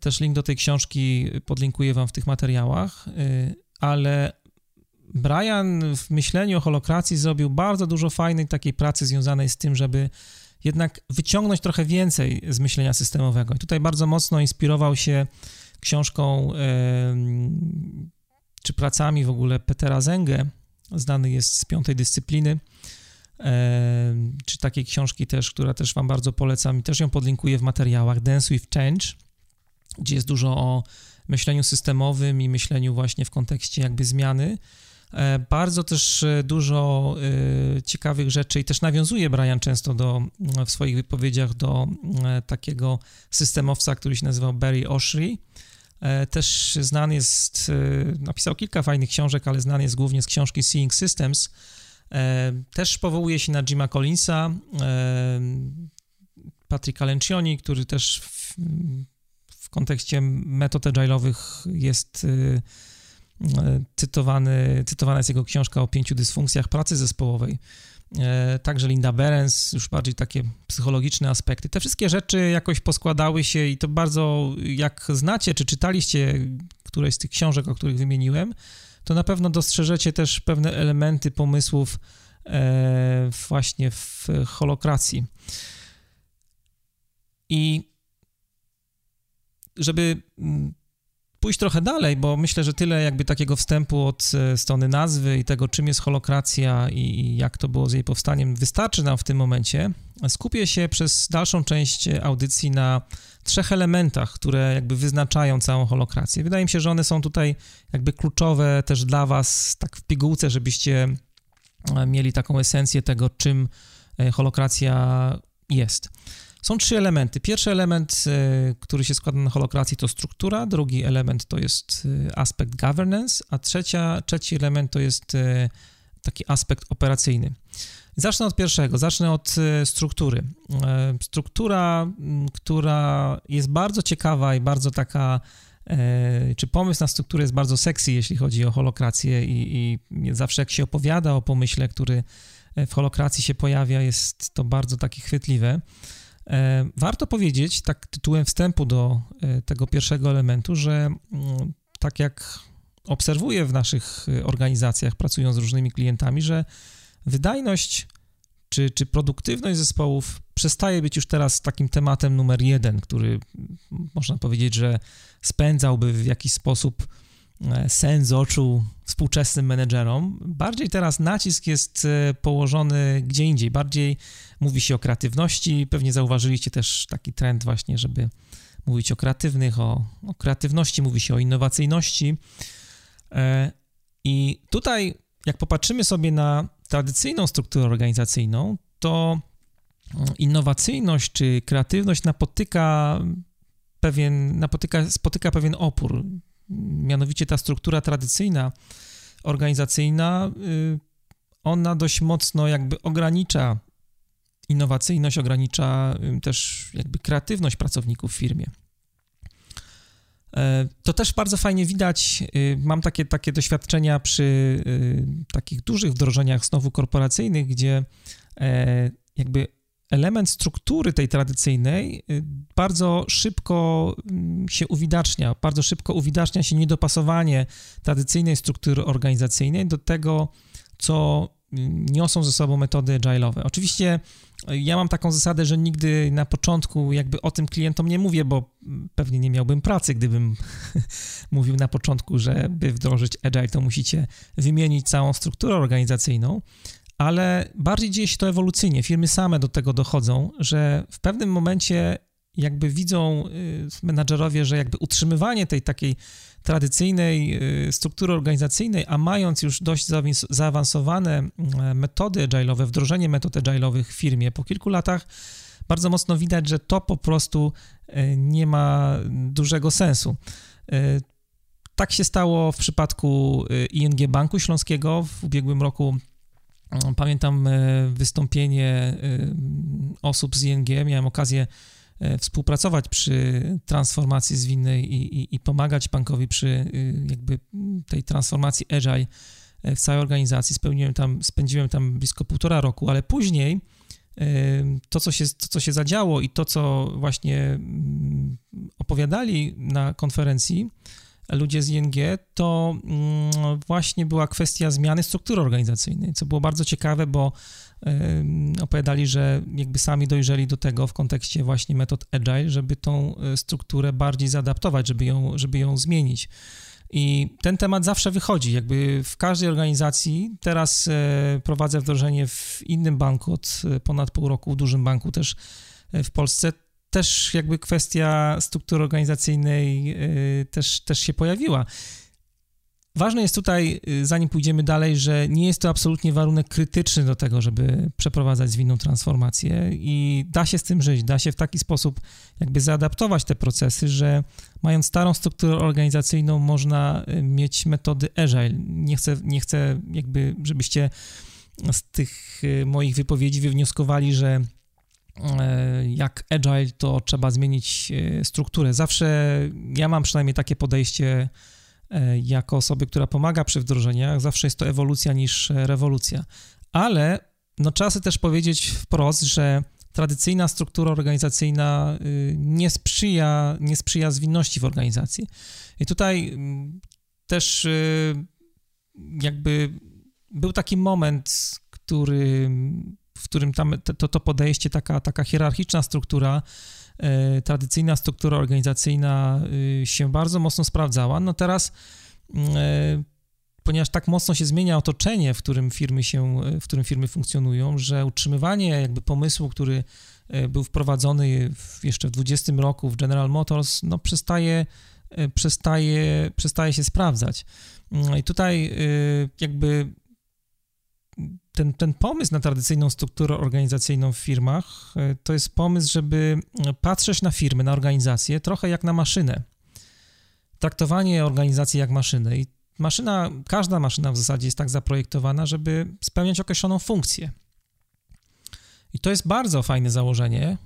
Też link do tej książki podlinkuję wam w tych materiałach, ale Brian w myśleniu o holokracji zrobił bardzo dużo fajnej takiej pracy związanej z tym, żeby jednak wyciągnąć trochę więcej z myślenia systemowego. I tutaj bardzo mocno inspirował się książką czy pracami w ogóle Petera Senge, znany jest z 5. dyscypliny, czy takiej książki też, która też wam bardzo polecam i też ją podlinkuję w materiałach, Dance with Change, gdzie jest dużo o myśleniu systemowym i myśleniu właśnie w kontekście jakby zmiany. Bardzo też dużo ciekawych rzeczy i też nawiązuje Brian często w swoich wypowiedziach do takiego systemowca, który się nazywał Barry Oshry. Też znany jest, napisał kilka fajnych książek, ale znany jest głównie z książki Seeing Systems. Też powołuje się na Jima Collinsa, Patricka Lencioni, który też w kontekście metod agile'owych jest cytowana jest jego książka o 5 dysfunkcjach pracy zespołowej. Także Linda Berens, już bardziej takie psychologiczne aspekty. Te wszystkie rzeczy jakoś poskładały się i to bardzo, jak znacie, czy czytaliście któreś z tych książek, o których wymieniłem, to na pewno dostrzeżecie też pewne elementy pomysłów właśnie w holokracji. I żeby pójść trochę dalej, bo myślę, że tyle jakby takiego wstępu od strony nazwy i tego, czym jest holokracja i jak to było z jej powstaniem, wystarczy nam w tym momencie. Skupię się przez dalszą część audycji na 3 elementach, które jakby wyznaczają całą holokrację. Wydaje mi się, że one są tutaj jakby kluczowe też dla was, tak w pigułce, żebyście mieli taką esencję tego, czym holokracja jest. Są 3 elementy. Pierwszy element, który się składa na holokracji, to struktura, drugi element to jest aspekt governance, a trzeci element to jest taki aspekt operacyjny. Zacznę od pierwszego, zacznę od struktury. Struktura, która jest bardzo ciekawa i bardzo taka, czy pomysł na strukturę jest bardzo sexy, jeśli chodzi o holokrację i zawsze jak się opowiada o pomyśle, który w holokracji się pojawia, jest to bardzo takie chwytliwe. Warto powiedzieć, tak tytułem wstępu do tego pierwszego elementu, że tak jak obserwuję w naszych organizacjach, pracując z różnymi klientami, że wydajność czy produktywność zespołów przestaje być już teraz takim tematem numer 1, który można powiedzieć, że spędzałby w jakiś sposób sen z oczu współczesnym menedżerom. Bardziej teraz nacisk jest położony gdzie indziej, bardziej mówi się o kreatywności, pewnie zauważyliście też taki trend właśnie, żeby mówić o kreatywnych, o kreatywności, mówi się o innowacyjności i tutaj jak popatrzymy sobie na tradycyjną strukturę organizacyjną, to innowacyjność czy kreatywność spotyka pewien opór. Mianowicie ta struktura tradycyjna, organizacyjna, ona dość mocno jakby ogranicza innowacyjność, ogranicza też jakby kreatywność pracowników w firmie. To też bardzo fajnie widać, mam takie doświadczenia przy takich dużych wdrożeniach znowu korporacyjnych, gdzie jakby element struktury tej tradycyjnej bardzo szybko się uwidacznia, niedopasowanie tradycyjnej struktury organizacyjnej do tego, co niosą ze sobą metody agile'owe. Oczywiście ja mam taką zasadę, że nigdy na początku jakby o tym klientom nie mówię, bo pewnie nie miałbym pracy, gdybym mówił na początku, że by wdrożyć agile, to musicie wymienić całą strukturę organizacyjną. Ale bardziej dzieje się to ewolucyjnie. Firmy same do tego dochodzą, że w pewnym momencie jakby widzą menadżerowie, że jakby utrzymywanie tej takiej tradycyjnej struktury organizacyjnej, a mając już dość zaawansowane metody agile'owe, wdrożenie metod agile'owych w firmie po kilku latach, bardzo mocno widać, że to po prostu nie ma dużego sensu. Tak się stało w przypadku ING Banku Śląskiego w ubiegłym roku. Pamiętam wystąpienie osób z ING, miałem okazję współpracować przy transformacji zwinnej i pomagać bankowi przy jakby tej transformacji agile w całej organizacji. Spędziłem tam blisko 1,5 roku, ale później to, co się zadziało i to, co właśnie opowiadali na konferencji ludzie z ING, to właśnie była kwestia zmiany struktury organizacyjnej, co było bardzo ciekawe, bo opowiadali, że jakby sami dojrzeli do tego w kontekście właśnie metod agile, żeby tą strukturę bardziej zaadaptować, żeby ją zmienić. I ten temat zawsze wychodzi, jakby w każdej organizacji. Teraz prowadzę wdrożenie w innym banku od ponad pół roku, w dużym banku też w Polsce. Też jakby kwestia struktury organizacyjnej też się pojawiła. Ważne jest tutaj, zanim pójdziemy dalej, że nie jest to absolutnie warunek krytyczny do tego, żeby przeprowadzać zwinną transformację i da się z tym żyć, da się w taki sposób jakby zaadaptować te procesy, że mając starą strukturę organizacyjną można mieć metody agile. Nie chcę jakby, żebyście z tych moich wypowiedzi wywnioskowali, że jak agile to trzeba zmienić strukturę. Zawsze ja mam przynajmniej takie podejście jako osoby, która pomaga przy wdrożeniach, zawsze jest to ewolucja niż rewolucja. Ale no, trzeba sobie też powiedzieć wprost, że tradycyjna struktura organizacyjna nie sprzyja zwinności w organizacji. I tutaj też jakby był taki moment, w którym tam to podejście, taka hierarchiczna struktura, tradycyjna struktura organizacyjna się bardzo mocno sprawdzała. No teraz, ponieważ tak mocno się zmienia otoczenie, w którym firmy funkcjonują, że utrzymywanie jakby pomysłu, który był wprowadzony jeszcze w 2020 roku w General Motors, no przestaje się sprawdzać. I tutaj jakby ten pomysł na tradycyjną strukturę organizacyjną w firmach to jest pomysł, żeby patrzeć na firmy, na organizację trochę jak na maszynę. Traktowanie organizacji jak maszyny. I każda maszyna w zasadzie jest tak zaprojektowana, żeby spełniać określoną funkcję. I to jest bardzo fajne założenie,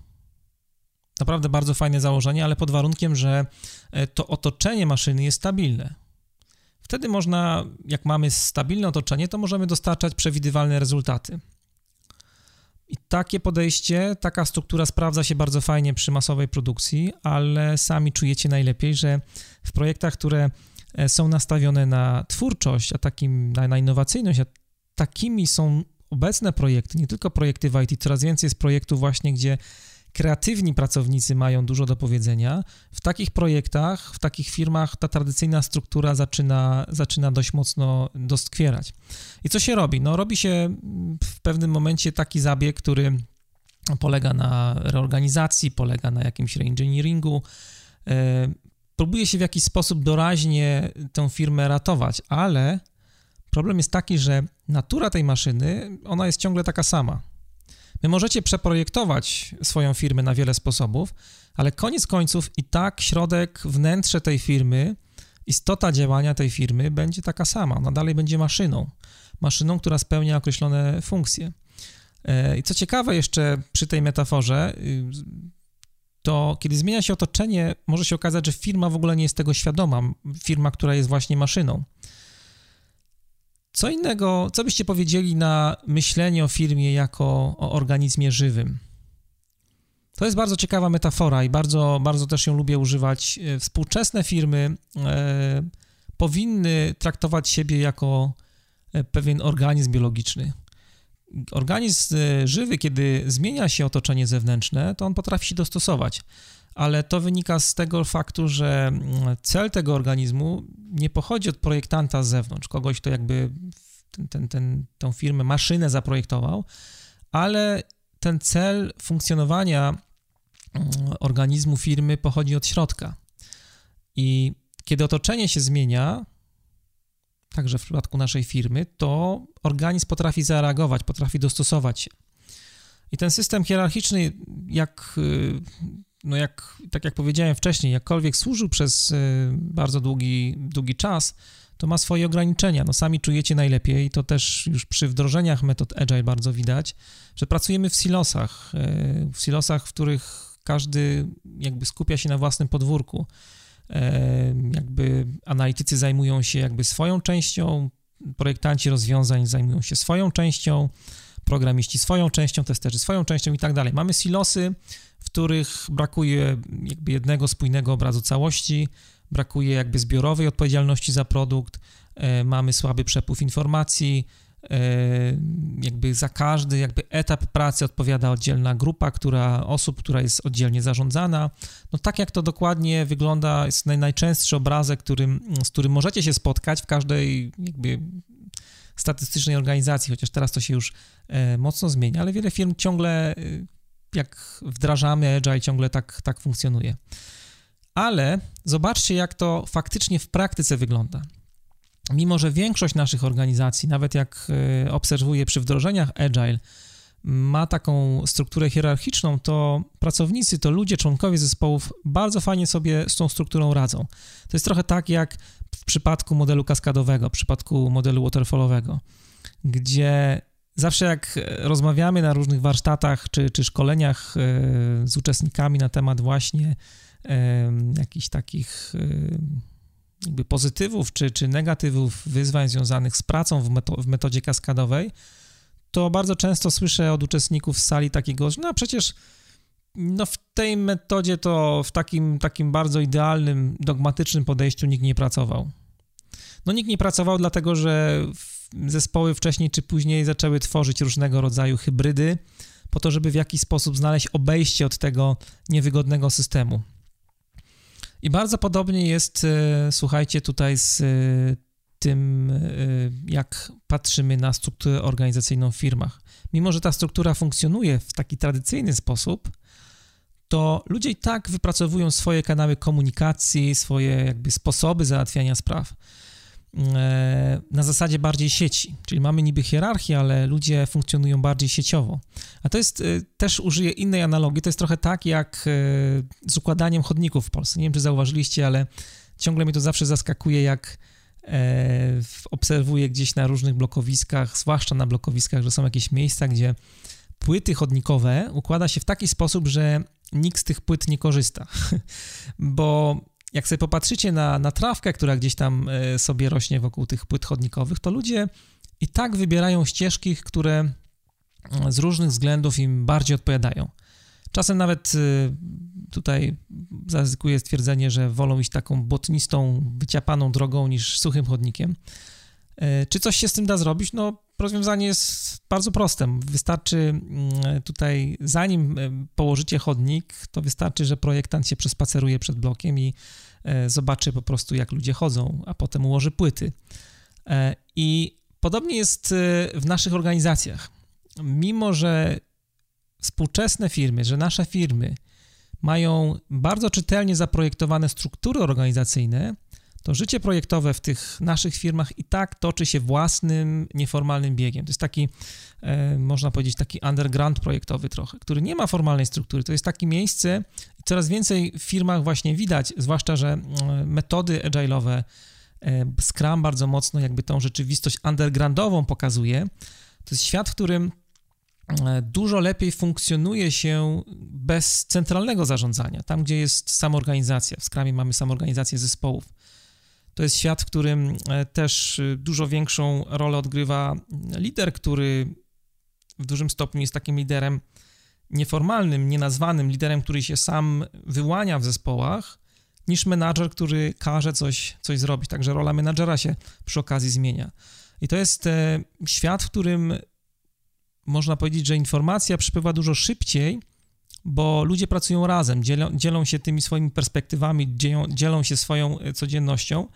naprawdę bardzo fajne założenie, ale pod warunkiem, że to otoczenie maszyny jest stabilne. Wtedy można, jak mamy stabilne otoczenie, to możemy dostarczać przewidywalne rezultaty. I takie podejście, taka struktura sprawdza się bardzo fajnie przy masowej produkcji, ale sami czujecie najlepiej, że w projektach, które są nastawione na twórczość, na innowacyjność, a takimi są obecne projekty, nie tylko projekty w IT, coraz więcej jest projektów właśnie, gdzie kreatywni pracownicy mają dużo do powiedzenia. W takich projektach, w takich firmach ta tradycyjna struktura zaczyna dość mocno doskwierać. I co się robi? No, robi się w pewnym momencie taki zabieg, który polega na reorganizacji, polega na jakimś reengineeringu. Próbuje się w jakiś sposób doraźnie tę firmę ratować, ale problem jest taki, że natura tej maszyny, ona jest ciągle taka sama. Wy możecie przeprojektować swoją firmę na wiele sposobów, ale koniec końców i tak środek, wnętrze tej firmy, istota działania tej firmy będzie taka sama. Ona dalej będzie maszyną, która spełnia określone funkcje. I co ciekawe jeszcze przy tej metaforze, to kiedy zmienia się otoczenie, może się okazać, że firma w ogóle nie jest tego świadoma, firma, która jest właśnie maszyną. Co innego, co byście powiedzieli na myślenie o firmie jako o organizmie żywym? To jest bardzo ciekawa metafora i bardzo, bardzo też ją lubię używać. Współczesne firmy powinny traktować siebie jako pewien organizm biologiczny. Organizm żywy, kiedy zmienia się otoczenie zewnętrzne, to on potrafi się dostosować, ale to wynika z tego faktu, że cel tego organizmu nie pochodzi od projektanta z zewnątrz, kogoś, kto jakby tą firmę, maszynę zaprojektował, ale ten cel funkcjonowania organizmu firmy pochodzi od środka. I kiedy otoczenie się zmienia, także w przypadku naszej firmy, to organizm potrafi zareagować, potrafi dostosować się. I ten system hierarchiczny, jak no jak, tak jak powiedziałem wcześniej, jakkolwiek służył przez bardzo długi czas, to ma swoje ograniczenia. No sami czujecie najlepiej, to też już przy wdrożeniach metod Agile bardzo widać, że pracujemy w silosach, w których każdy jakby skupia się na własnym podwórku. Jakby analitycy zajmują się jakby swoją częścią, projektanci rozwiązań zajmują się swoją częścią, programiści swoją częścią, testerzy swoją częścią i tak dalej. Mamy silosy, w których brakuje jakby jednego spójnego obrazu całości, brakuje jakby zbiorowej odpowiedzialności za produkt, mamy słaby przepływ informacji, jakby za każdy jakby etap pracy odpowiada oddzielna grupa osób, która jest oddzielnie zarządzana. No tak jak to dokładnie wygląda, jest najczęstszy obrazek, z którym możecie się spotkać w każdej jakby statystycznej organizacji, chociaż teraz to się już mocno zmienia, ale wiele firm ciągle, jak wdrażamy Agile, ciągle tak funkcjonuje. Ale zobaczcie, jak to faktycznie w praktyce wygląda. Mimo że większość naszych organizacji, nawet jak obserwuję przy wdrożeniach Agile, ma taką strukturę hierarchiczną, to pracownicy, to ludzie, członkowie zespołów bardzo fajnie sobie z tą strukturą radzą. To jest trochę tak jak w przypadku modelu kaskadowego, w przypadku modelu waterfallowego, gdzie zawsze jak rozmawiamy na różnych warsztatach czy szkoleniach z uczestnikami na temat właśnie jakichś takich jakby pozytywów czy negatywów wyzwań związanych z pracą w metodzie kaskadowej, to bardzo często słyszę od uczestników z sali takiego, że no przecież no w tej metodzie to w takim bardzo idealnym, dogmatycznym podejściu nikt nie pracował. No nikt nie pracował dlatego, że zespoły wcześniej czy później zaczęły tworzyć różnego rodzaju hybrydy po to, żeby w jakiś sposób znaleźć obejście od tego niewygodnego systemu. I bardzo podobnie jest, słuchajcie, tutaj z tym, jak patrzymy na strukturę organizacyjną w firmach. Mimo że ta struktura funkcjonuje w taki tradycyjny sposób, to ludzie i tak wypracowują swoje kanały komunikacji, swoje jakby sposoby załatwiania spraw na zasadzie bardziej sieci. Czyli mamy niby hierarchię, ale ludzie funkcjonują bardziej sieciowo. A to jest, też użyję innej analogii, to jest trochę tak jak z układaniem chodników w Polsce. Nie wiem, czy zauważyliście, ale ciągle mnie to zawsze zaskakuje, jak obserwuję gdzieś na różnych blokowiskach, zwłaszcza na blokowiskach, że są jakieś miejsca, gdzie płyty chodnikowe układa się w taki sposób, że nikt z tych płyt nie korzysta. Bo jak sobie popatrzycie na trawkę, która gdzieś tam sobie rośnie wokół tych płyt chodnikowych, to ludzie i tak wybierają ścieżki, które z różnych względów im bardziej odpowiadają. Czasem nawet tutaj zaryzykuję stwierdzenie, że wolą iść taką błotnistą, wyciapaną drogą niż suchym chodnikiem. Czy coś się z tym da zrobić? No rozwiązanie jest bardzo proste. Wystarczy tutaj, zanim położycie chodnik, to wystarczy, że projektant się przespaceruje przed blokiem i zobaczy po prostu, jak ludzie chodzą, a potem ułoży płyty. I podobnie jest w naszych organizacjach. Mimo że współczesne firmy, że nasze firmy mają bardzo czytelnie zaprojektowane struktury organizacyjne, to życie projektowe w tych naszych firmach i tak toczy się własnym, nieformalnym biegiem. To jest taki, można powiedzieć, taki underground projektowy trochę, który nie ma formalnej struktury. To jest takie miejsce, coraz więcej w firmach właśnie widać, zwłaszcza, że metody agile'owe, Scrum bardzo mocno jakby tą rzeczywistość undergroundową pokazuje. To jest świat, w którym dużo lepiej funkcjonuje się bez centralnego zarządzania, tam gdzie jest samoorganizacja. W Scrumie mamy samoorganizację zespołów. To jest świat, w którym też dużo większą rolę odgrywa lider, który w dużym stopniu jest takim liderem nieformalnym, nienazwanym, liderem, który się sam wyłania w zespołach, niż menadżer, który każe coś zrobić. Także rola menadżera się przy okazji zmienia. I to jest świat, w którym można powiedzieć, że informacja przypływa dużo szybciej, bo ludzie pracują razem, dzielą się tymi swoimi perspektywami, dzielą się swoją codziennością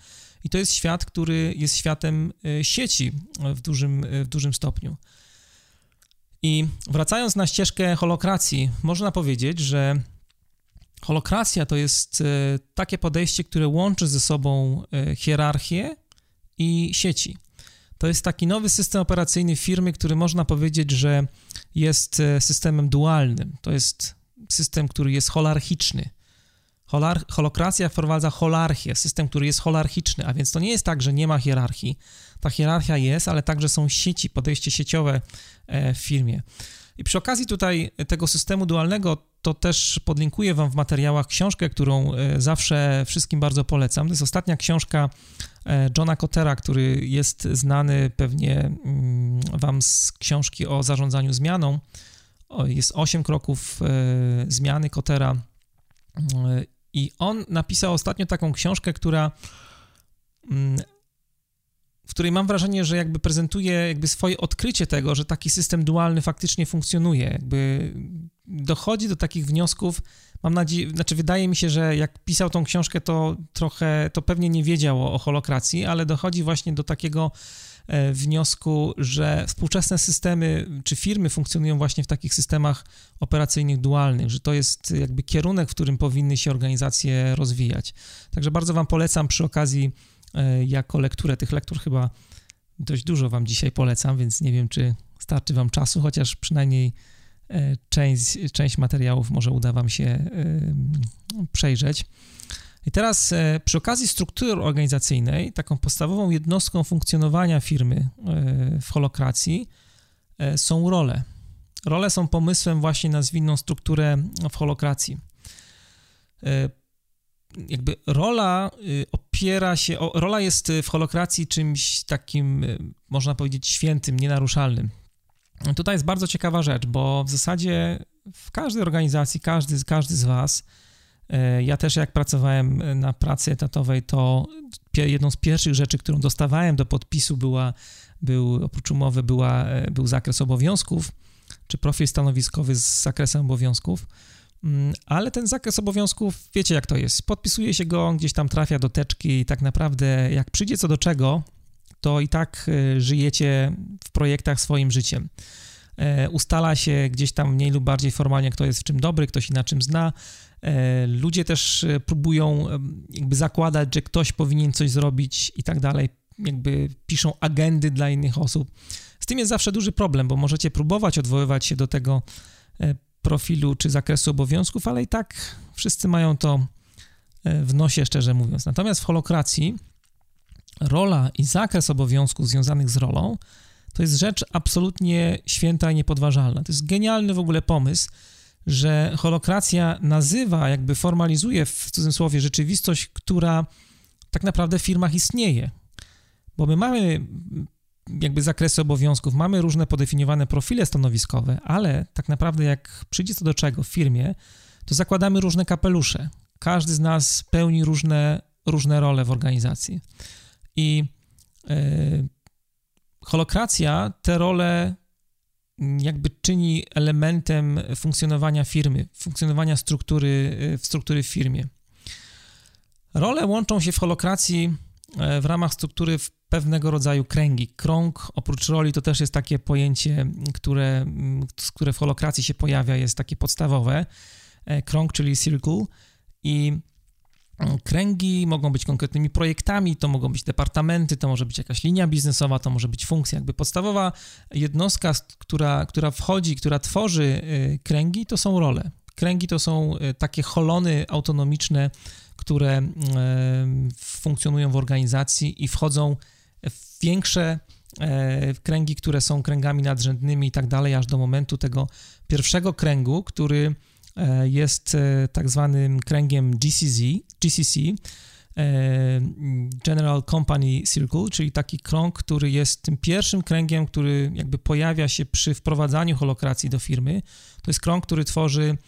i to jest świat, który jest światem sieci w dużym stopniu. I wracając na ścieżkę holokracji, można powiedzieć, że holokracja to jest takie podejście, które łączy ze sobą hierarchię i sieci. To jest taki nowy system operacyjny firmy, który można powiedzieć, że jest systemem dualnym. To jest system, który jest holarchiczny. Holokracja wprowadza holarchię, system, który jest holarchiczny, a więc to nie jest tak, że nie ma hierarchii. Ta hierarchia jest, ale także są sieci, podejście sieciowe w firmie. I przy okazji tutaj tego systemu dualnego to też podlinkuję Wam w materiałach książkę, którą zawsze wszystkim bardzo polecam. To jest ostatnia książka Johna Cottera, który jest znany pewnie Wam z książki o zarządzaniu zmianą. Jest 8 kroków zmiany Cottera i on napisał ostatnio taką książkę, w której mam wrażenie, że jakby prezentuje jakby swoje odkrycie tego, że taki system dualny faktycznie funkcjonuje. Jakby dochodzi do takich wniosków, mam nadzieję, znaczy wydaje mi się, że jak pisał tą książkę, to trochę, to pewnie nie wiedział o holokracji, ale dochodzi właśnie do takiego wniosku, że współczesne systemy czy firmy funkcjonują właśnie w takich systemach operacyjnych dualnych, że to jest jakby kierunek, w którym powinny się organizacje rozwijać. Także bardzo Wam polecam przy okazji jako lekturę. Tych lektur chyba dość dużo Wam dzisiaj polecam, więc nie wiem, czy starczy Wam czasu, chociaż przynajmniej część materiałów może uda Wam się przejrzeć. I teraz przy okazji struktury organizacyjnej, taką podstawową jednostką funkcjonowania firmy w holokracji są role. Role są pomysłem właśnie na zwinną strukturę w holokracji. Jakby rola opiera się, rola jest w holokracji czymś takim, można powiedzieć, świętym, nienaruszalnym. Tutaj jest bardzo ciekawa rzecz, bo w zasadzie w każdej organizacji, każdy z Was, ja też jak pracowałem na pracy etatowej, to jedną z pierwszych rzeczy, którą dostawałem do podpisu oprócz umowy był zakres obowiązków, czy profil stanowiskowy z zakresem obowiązków. Ale ten zakres obowiązków, wiecie jak to jest, podpisuje się go, gdzieś tam trafia do teczki i tak naprawdę jak przyjdzie co do czego, to i tak żyjecie w projektach swoim życiem. Ustala się gdzieś tam mniej lub bardziej formalnie, kto jest w czym dobry, kto się na czym zna. Ludzie też próbują jakby zakładać, że ktoś powinien coś zrobić i tak dalej, jakby piszą agendy dla innych osób. Z tym jest zawsze duży problem, bo możecie próbować odwoływać się do tego profilu czy zakresu obowiązków, ale i tak wszyscy mają to w nosie, szczerze mówiąc. Natomiast w holokracji rola i zakres obowiązków związanych z rolą to jest rzecz absolutnie święta i niepodważalna. To jest genialny w ogóle pomysł, że holokracja nazywa, jakby formalizuje w cudzysłowie rzeczywistość, która tak naprawdę w firmach istnieje. Bo my mamy jakby zakresy obowiązków, mamy różne podefiniowane profile stanowiskowe, ale tak naprawdę jak przyjdzie co do czego w firmie, to zakładamy różne kapelusze. Każdy z nas pełni różne role w organizacji. I holokracja te role jakby czyni elementem funkcjonowania firmy, funkcjonowania struktury w firmie. Role łączą się w holokracji w ramach struktury w pewnego rodzaju kręgi. Krąg oprócz roli to też jest takie pojęcie, które w holokracji się pojawia, jest takie podstawowe. Krąg, czyli circle, i kręgi mogą być konkretnymi projektami, to mogą być departamenty, to może być jakaś linia biznesowa, to może być funkcja. Jakby podstawowa jednostka, która wchodzi, która tworzy kręgi, to są role. Kręgi to są takie holony autonomiczne, które funkcjonują w organizacji i wchodzą w większe kręgi, które są kręgami nadrzędnymi i tak dalej, aż do momentu tego pierwszego kręgu, który jest tak zwanym kręgiem GCC, General Company Circle, czyli taki krąg, który jest tym pierwszym kręgiem, który jakby pojawia się przy wprowadzaniu holokracji do firmy. To jest krąg, który tworzy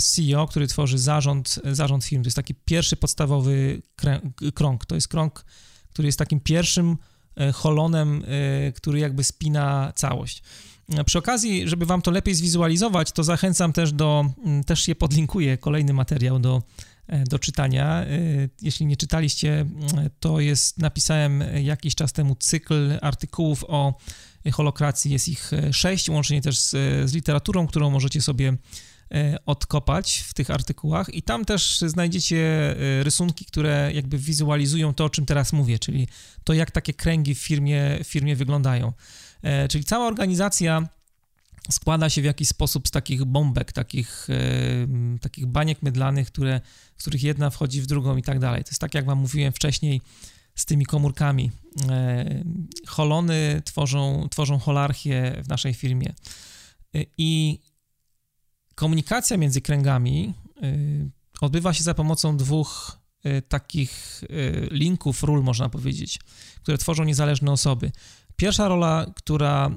CEO, który tworzy zarząd firmy. To jest taki pierwszy podstawowy krąg. To jest krąg, który jest takim pierwszym holonem, który jakby spina całość. Przy okazji, żeby Wam to lepiej zwizualizować, to zachęcam też je podlinkuję, kolejny materiał do czytania. Jeśli nie czytaliście, to napisałem jakiś czas temu cykl artykułów o holokracji, jest ich 6, łącznie też z literaturą, którą możecie sobie odkopać w tych artykułach i tam też znajdziecie rysunki, które jakby wizualizują to, o czym teraz mówię, czyli to, jak takie kręgi w firmie wyglądają. Czyli cała organizacja składa się w jakiś sposób z takich bombek, takich baniek mydlanych, z których jedna wchodzi w drugą i tak dalej. To jest tak, jak wam mówiłem wcześniej, z tymi komórkami. Holony tworzą holarchię w naszej firmie. I komunikacja między kręgami odbywa się za pomocą dwóch takich linków, ról można powiedzieć, które tworzą niezależne osoby. Pierwsza rola, która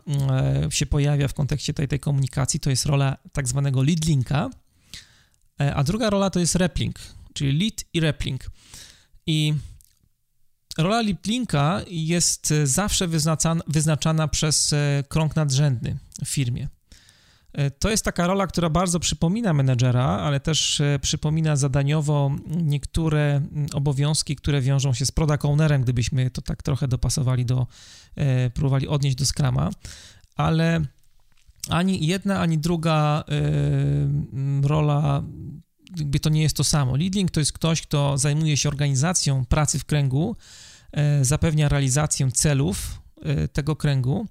się pojawia w kontekście tej komunikacji, to jest rola tak zwanego lead linka, a druga rola to jest replink, czyli lead i replink. I rola lead linka jest zawsze wyznaczana przez krąg nadrzędny w firmie. To jest taka rola, która bardzo przypomina menedżera, ale też przypomina zadaniowo niektóre obowiązki, które wiążą się z product ownerem, gdybyśmy to tak trochę próbowali odnieść do Scruma, ale ani jedna, ani druga rola, jakby to nie jest to samo. Leading to jest ktoś, kto zajmuje się organizacją pracy w kręgu, zapewnia realizację celów tego kręgu,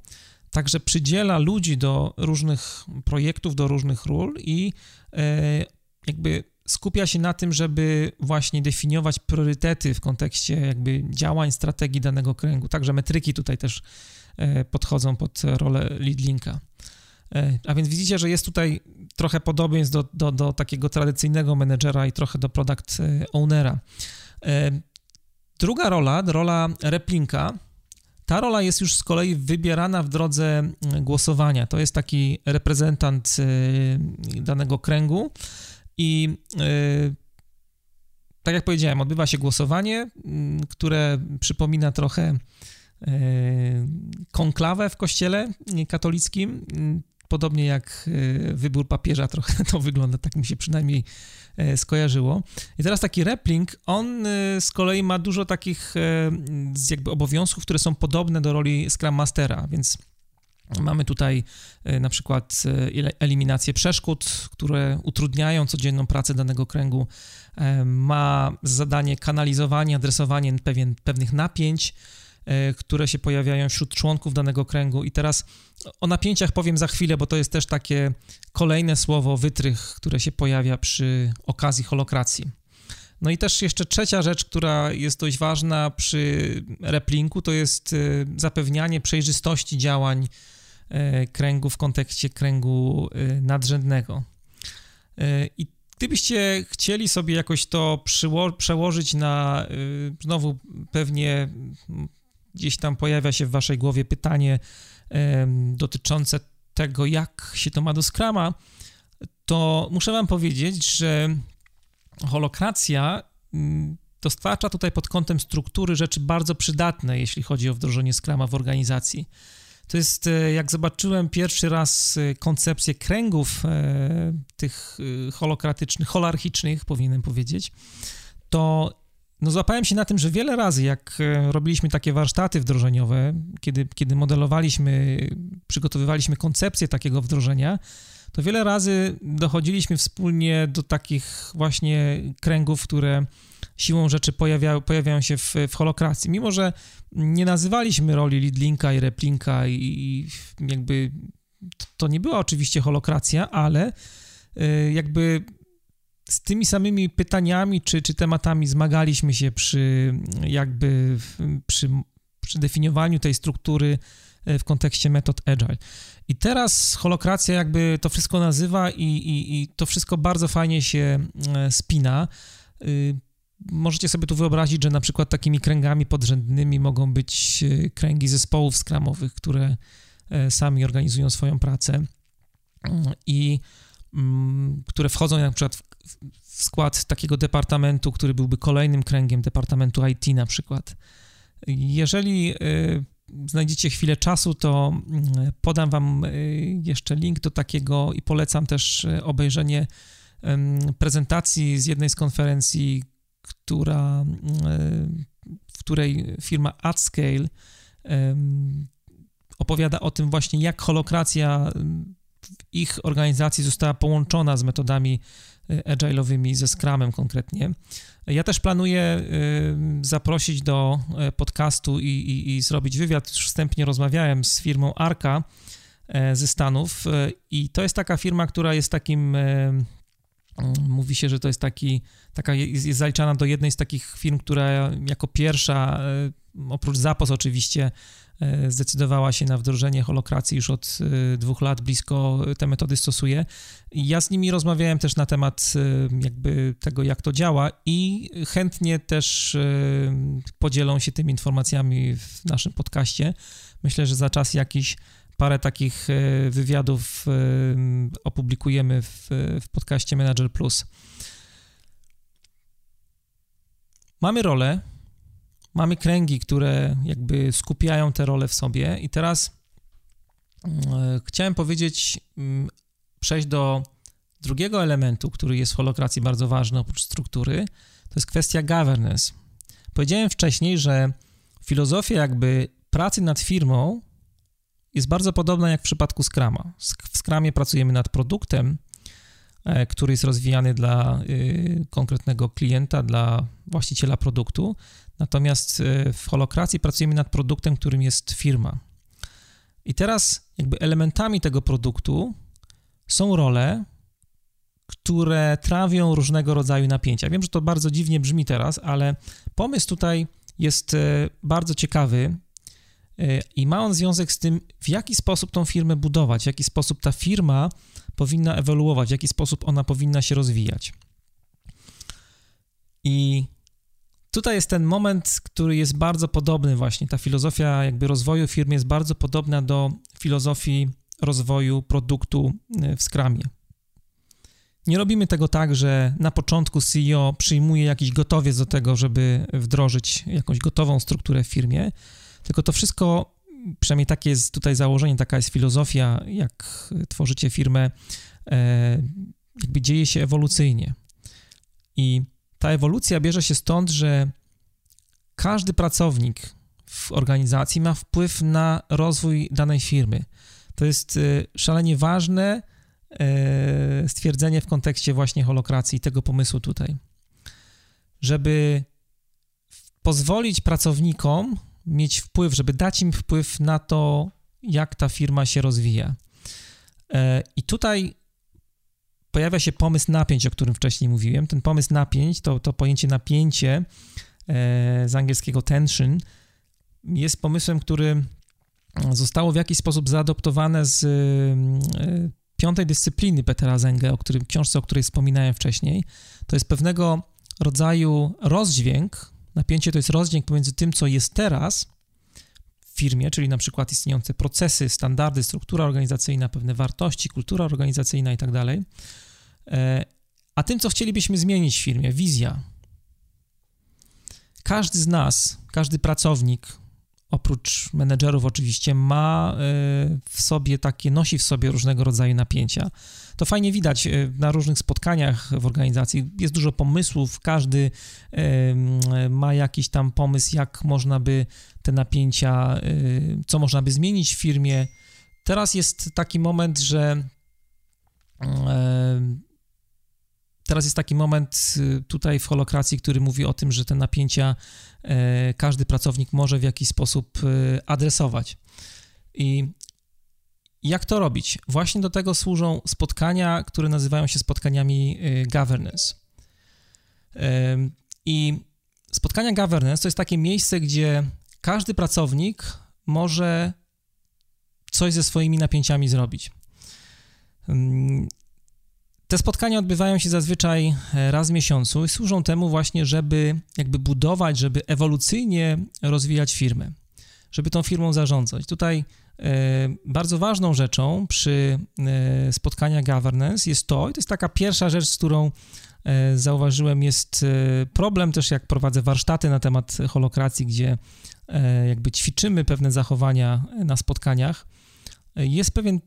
także przydziela ludzi do różnych projektów, do różnych ról i jakby skupia się na tym, żeby właśnie definiować priorytety w kontekście jakby działań, strategii danego kręgu. Także metryki tutaj też podchodzą pod rolę lead linka. A więc widzicie, że jest tutaj trochę podobieństw do takiego tradycyjnego menedżera i trochę do product ownera. Druga rola, rola replinka. Ta rola jest już z kolei wybierana w drodze głosowania. To jest taki reprezentant danego kręgu i tak jak powiedziałem, odbywa się głosowanie, które przypomina trochę konklawę w kościele katolickim. Podobnie jak wybór papieża trochę to wygląda, tak mi się przynajmniej skojarzyło. I teraz taki replink, on z kolei ma dużo takich jakby obowiązków, które są podobne do roli Scrum Mastera, więc mamy tutaj na przykład eliminację przeszkód, które utrudniają codzienną pracę danego kręgu. Ma zadanie kanalizowanie, adresowanie pewnych napięć, które się pojawiają wśród członków danego kręgu. I teraz o napięciach powiem za chwilę, bo to jest też takie kolejne słowo, wytrych, które się pojawia przy okazji holokracji. No i też jeszcze trzecia rzecz, która jest dość ważna przy replinku, to jest zapewnianie przejrzystości działań kręgu w kontekście kręgu nadrzędnego. I gdybyście chcieli sobie jakoś to przełożyć na, znowu pewnie gdzieś tam pojawia się w waszej głowie pytanie dotyczące tego, jak się to ma do Scruma, to muszę wam powiedzieć, że holokracja dostarcza tutaj pod kątem struktury rzeczy bardzo przydatne, jeśli chodzi o wdrożenie Scruma w organizacji. To jest, jak zobaczyłem pierwszy raz koncepcję kręgów tych holokratycznych, holarchicznych, powinienem powiedzieć, to no złapałem się na tym, że wiele razy, jak robiliśmy takie warsztaty wdrożeniowe, kiedy modelowaliśmy, przygotowywaliśmy koncepcję takiego wdrożenia, to wiele razy dochodziliśmy wspólnie do takich właśnie kręgów, które siłą rzeczy pojawiają się w holokracji. Mimo że nie nazywaliśmy roli leadlinka i replinka i jakby to nie była oczywiście holokracja, ale jakby z tymi samymi pytaniami czy tematami zmagaliśmy się przy definiowaniu tej struktury w kontekście metod agile. I teraz holokracja jakby to wszystko nazywa i to wszystko bardzo fajnie się spina. Możecie sobie tu wyobrazić, że na przykład takimi kręgami podrzędnymi mogą być kręgi zespołów scrumowych, które sami organizują swoją pracę i które wchodzą na przykład w skład takiego departamentu, który byłby kolejnym kręgiem, departamentu IT na przykład. Jeżeli znajdziecie chwilę czasu, to podam wam jeszcze link do takiego i polecam też obejrzenie prezentacji z jednej z konferencji, w której firma AtScale opowiada o tym właśnie, jak holokracja w ich organizacji została połączona z metodami agile'owymi, ze Scrumem konkretnie. Ja też planuję zaprosić do podcastu i zrobić wywiad. Już wstępnie rozmawiałem z firmą Arka ze Stanów i to jest taka firma, która jest takim, mówi się, że to jest jest zaliczana do jednej z takich firm, która jako pierwsza, oprócz Zappos oczywiście, zdecydowała się na wdrożenie holokracji już od 2 lat, blisko te metody stosuje. Ja z nimi rozmawiałem też na temat jakby tego, jak to działa i chętnie też podzielą się tymi informacjami w naszym podcaście. Myślę, że za czas jakiś parę takich wywiadów opublikujemy w podcaście Manager Plus. Mamy role, mamy kręgi, które jakby skupiają te role w sobie i teraz chciałem powiedzieć, przejść do drugiego elementu, który jest w holokracji bardzo ważny oprócz struktury, to jest kwestia governance. Powiedziałem wcześniej, że filozofia jakby pracy nad firmą jest bardzo podobna jak w przypadku Scruma. W Scrumie pracujemy nad produktem, który jest rozwijany dla konkretnego klienta, dla właściciela produktu. Natomiast w holokracji pracujemy nad produktem, którym jest firma. I teraz jakby elementami tego produktu są role, które trawią różnego rodzaju napięcia. Wiem, że to bardzo dziwnie brzmi teraz, ale pomysł tutaj jest bardzo ciekawy i ma on związek z tym, w jaki sposób tą firmę budować, w jaki sposób ta firma powinna ewoluować, w jaki sposób ona powinna się rozwijać. I tutaj jest ten moment, który jest bardzo podobny właśnie, ta filozofia jakby rozwoju firmy jest bardzo podobna do filozofii rozwoju produktu w Scrumie. Nie robimy tego tak, że na początku CEO przyjmuje jakiś gotowiec do tego, żeby wdrożyć jakąś gotową strukturę w firmie, tylko to wszystko, przynajmniej takie jest tutaj założenie, taka jest filozofia, jak tworzycie firmę, jakby dzieje się ewolucyjnie. I ta ewolucja bierze się stąd, że każdy pracownik w organizacji ma wpływ na rozwój danej firmy. To jest szalenie ważne stwierdzenie w kontekście właśnie holokracji, tego pomysłu tutaj. Żeby pozwolić pracownikom mieć wpływ, żeby dać im wpływ na to, jak ta firma się rozwija. I tutaj pojawia się pomysł napięć, o którym wcześniej mówiłem. Ten pomysł napięć, to pojęcie napięcie z angielskiego tension, jest pomysłem, który zostało w jakiś sposób zaadoptowane z piątej dyscypliny Petera Senge, książce, o której wspominałem wcześniej. To jest pewnego rodzaju rozdźwięk. Napięcie to jest rozdźwięk pomiędzy tym, co jest teraz w firmie, czyli na przykład istniejące procesy, standardy, struktura organizacyjna, pewne wartości, kultura organizacyjna i tak dalej, a tym, co chcielibyśmy zmienić w firmie, wizja. Każdy z nas, każdy pracownik, oprócz menedżerów oczywiście, nosi w sobie różnego rodzaju napięcia. To fajnie widać na różnych spotkaniach w organizacji. Jest dużo pomysłów, każdy ma jakiś tam pomysł, jak można by te napięcia, co można by zmienić w firmie. Teraz jest taki moment, tutaj w holokracji, który mówi o tym, że te napięcia każdy pracownik może w jakiś sposób adresować. I jak to robić? Właśnie do tego służą spotkania, które nazywają się spotkaniami governance. I spotkania governance to jest takie miejsce, gdzie każdy pracownik może coś ze swoimi napięciami zrobić. Te spotkania odbywają się zazwyczaj raz w miesiącu i służą temu właśnie, żeby jakby budować, żeby ewolucyjnie rozwijać firmę, żeby tą firmą zarządzać. Tutaj bardzo ważną rzeczą przy spotkaniach governance jest to, i to jest taka pierwsza rzecz, z którą zauważyłem, jest problem też, jak prowadzę warsztaty na temat holokracji, gdzie jakby ćwiczymy pewne zachowania na spotkaniach. Jest pewien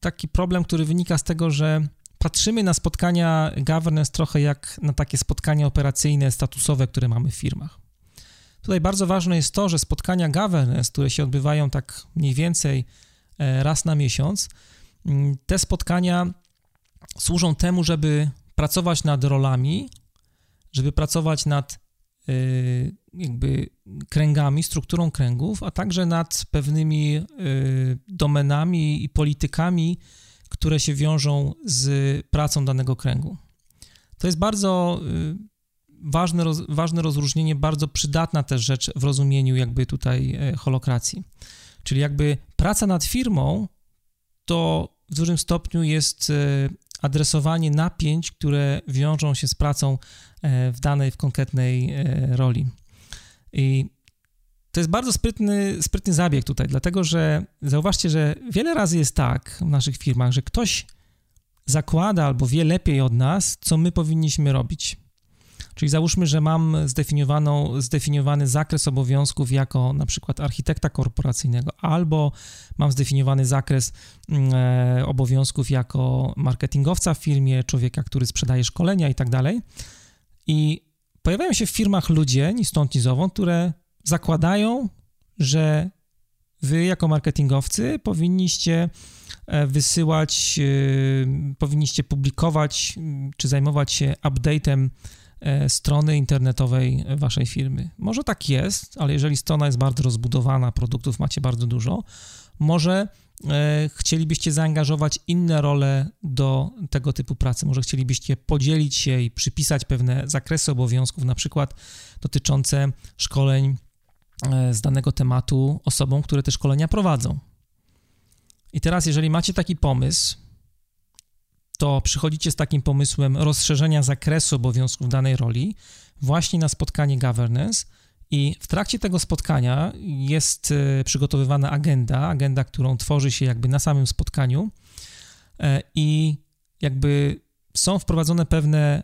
taki problem, który wynika z tego, że patrzymy na spotkania governance trochę jak na takie spotkania operacyjne, statusowe, które mamy w firmach. Tutaj bardzo ważne jest to, że spotkania governance, które się odbywają tak mniej więcej raz na miesiąc, te spotkania służą temu, żeby pracować nad rolami, żeby pracować nad jakby kręgami, strukturą kręgów, a także nad pewnymi domenami i politykami, które się wiążą z pracą danego kręgu. To jest bardzo ważne rozróżnienie, bardzo przydatna też rzecz w rozumieniu jakby tutaj holokracji. Czyli jakby praca nad firmą to w dużym stopniu jest adresowanie napięć, które wiążą się z pracą w danej, w konkretnej roli. I to jest bardzo sprytny zabieg tutaj, dlatego że zauważcie, że wiele razy jest tak w naszych firmach, że ktoś zakłada albo wie lepiej od nas, co my powinniśmy robić. Czyli załóżmy, że mam zdefiniowany zakres obowiązków jako na przykład architekta korporacyjnego, albo mam zdefiniowany zakres obowiązków jako marketingowca w firmie, człowieka, który sprzedaje szkolenia i tak dalej. I pojawiają się w firmach ludzie, ni stąd, ni zowąd, które zakładają, że wy jako marketingowcy powinniście publikować czy zajmować się update'em strony internetowej waszej firmy. Może tak jest, ale jeżeli strona jest bardzo rozbudowana, produktów macie bardzo dużo, może chcielibyście zaangażować inne role do tego typu pracy. Może chcielibyście podzielić się i przypisać pewne zakresy obowiązków, na przykład dotyczące szkoleń z danego tematu osobom, które te szkolenia prowadzą. I teraz, jeżeli macie taki pomysł, to przychodzicie z takim pomysłem rozszerzenia zakresu obowiązków danej roli właśnie na spotkanie governance i w trakcie tego spotkania jest przygotowywana agenda, którą tworzy się jakby na samym spotkaniu i jakby są wprowadzone pewne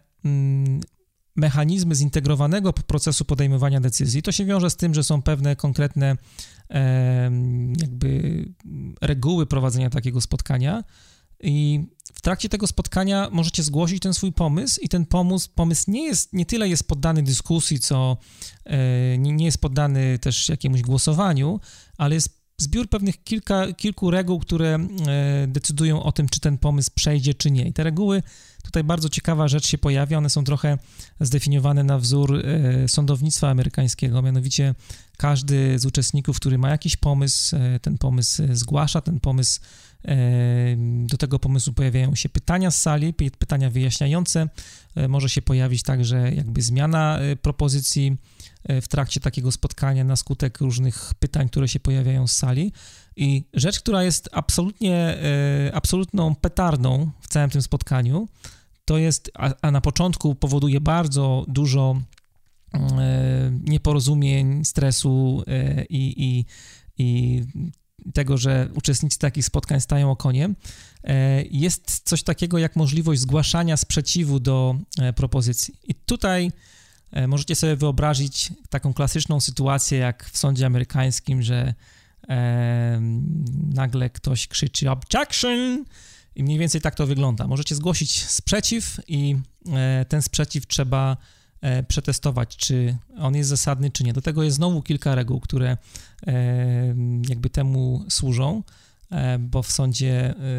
mechanizmy zintegrowanego procesu podejmowania decyzji. To się wiąże z tym, że są pewne konkretne jakby reguły prowadzenia takiego spotkania i w trakcie tego spotkania możecie zgłosić ten swój pomysł i ten pomysł nie tyle jest poddany dyskusji, co nie jest poddany też jakiemuś głosowaniu, ale jest zbiór pewnych kilku reguł, które decydują o tym, czy ten pomysł przejdzie, czy nie. I te reguły, tutaj bardzo ciekawa rzecz się pojawia, one są trochę zdefiniowane na wzór sądownictwa amerykańskiego, mianowicie każdy z uczestników, który ma jakiś pomysł, ten pomysł zgłasza, do tego pomysłu pojawiają się pytania z sali, pytania wyjaśniające, może się pojawić także jakby zmiana propozycji w trakcie takiego spotkania na skutek różnych pytań, które się pojawiają z sali. I rzecz, która jest absolutną petardą w całym tym spotkaniu, to jest, a na początku powoduje bardzo dużo nieporozumień, stresu i tego, że uczestnicy takich spotkań stają okoniem, jest coś takiego jak możliwość zgłaszania sprzeciwu do propozycji. I tutaj możecie sobie wyobrazić taką klasyczną sytuację jak w sądzie amerykańskim, że nagle ktoś krzyczy objection i mniej więcej tak to wygląda. Możecie zgłosić sprzeciw i ten sprzeciw trzeba przetestować, czy on jest zasadny, czy nie. Do tego jest znowu kilka reguł, które jakby temu służą, bo w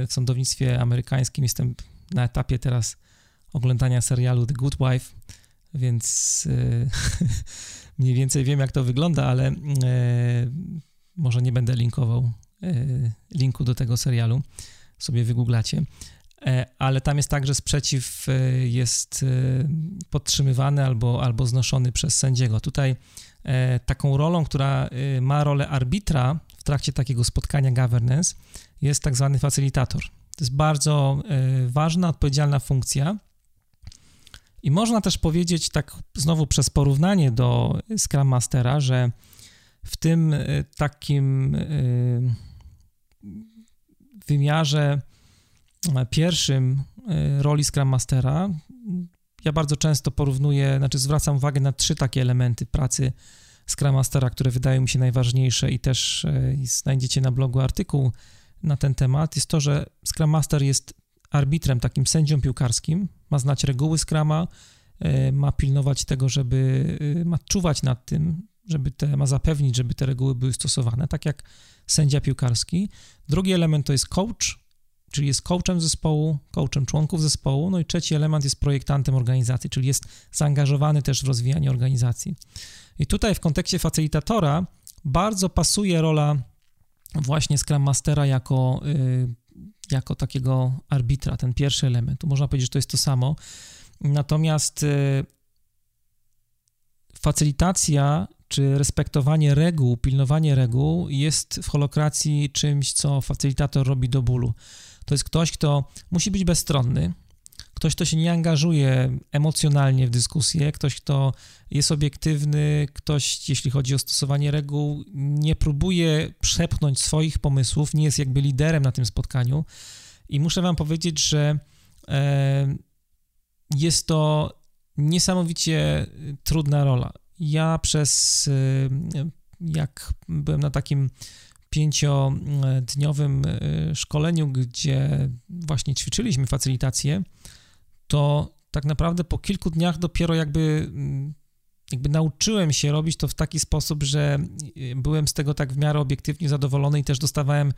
sądownictwie amerykańskim jestem na etapie teraz oglądania serialu The Good Wife, więc mniej więcej wiem, jak to wygląda, ale może nie będę linkował linku do tego serialu, sobie wygooglacie. Ale tam jest tak, że sprzeciw jest podtrzymywany albo znoszony przez sędziego. Tutaj taką rolą, która ma rolę arbitra w trakcie takiego spotkania governance, jest tak zwany facylitator. To jest bardzo ważna, odpowiedzialna funkcja i można też powiedzieć tak znowu przez porównanie do Scrum Mastera, że w tym takim wymiarze pierwszym roli Scrum Mastera ja bardzo często zwracam uwagę na trzy takie elementy pracy Scrum Mastera, które wydają mi się najważniejsze i też znajdziecie na blogu artykuł na ten temat. Jest to, że Scrum Master jest arbitrem, takim sędzią piłkarskim, ma znać reguły Scruma, ma pilnować tego, ma czuwać nad tym, ma zapewnić, żeby te reguły były stosowane, tak jak sędzia piłkarski. Drugi element to jest coach, czyli jest coachem zespołu, coachem członków zespołu. No i trzeci element jest projektantem organizacji, czyli jest zaangażowany też w rozwijanie organizacji. I tutaj w kontekście facylitatora bardzo pasuje rola właśnie Scrum Mastera jako takiego arbitra, ten pierwszy element. Tu można powiedzieć, że to jest to samo. Natomiast facylitacja czy respektowanie reguł, pilnowanie reguł jest w holokracji czymś, co facylitator robi do bólu. To jest ktoś, kto musi być bezstronny, ktoś, kto się nie angażuje emocjonalnie w dyskusję, ktoś, kto jest obiektywny, ktoś, jeśli chodzi o stosowanie reguł, nie próbuje przepchnąć swoich pomysłów, nie jest jakby liderem na tym spotkaniu. I muszę wam powiedzieć, że jest to niesamowicie trudna rola. Ja jak byłem na takim 5-dniowym szkoleniu, gdzie właśnie ćwiczyliśmy facylitację, to tak naprawdę po kilku dniach dopiero jakby nauczyłem się robić to w taki sposób, że byłem z tego tak w miarę obiektywnie zadowolony i też dostawałem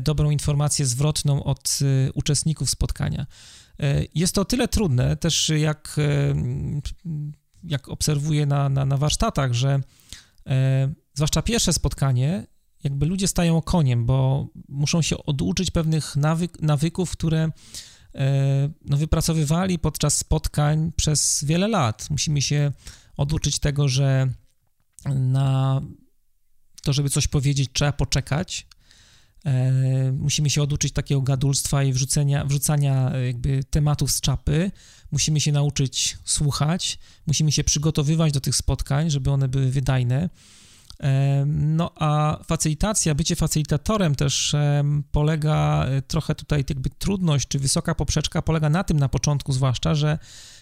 dobrą informację zwrotną od uczestników spotkania. Jest to o tyle trudne też, jak obserwuję na warsztatach, że zwłaszcza pierwsze spotkanie, jakby ludzie stają koniem, bo muszą się oduczyć pewnych nawyków, które wypracowywali podczas spotkań przez wiele lat. Musimy się oduczyć tego, że na to, żeby coś powiedzieć, trzeba poczekać. Musimy się oduczyć takiego gadulstwa i wrzucania jakby tematów z czapy. Musimy się nauczyć słuchać, musimy się przygotowywać do tych spotkań, żeby one były wydajne. No a facylitacja, bycie facylitatorem też polega trochę tutaj jakby trudność, czy wysoka poprzeczka polega na tym na początku zwłaszcza, że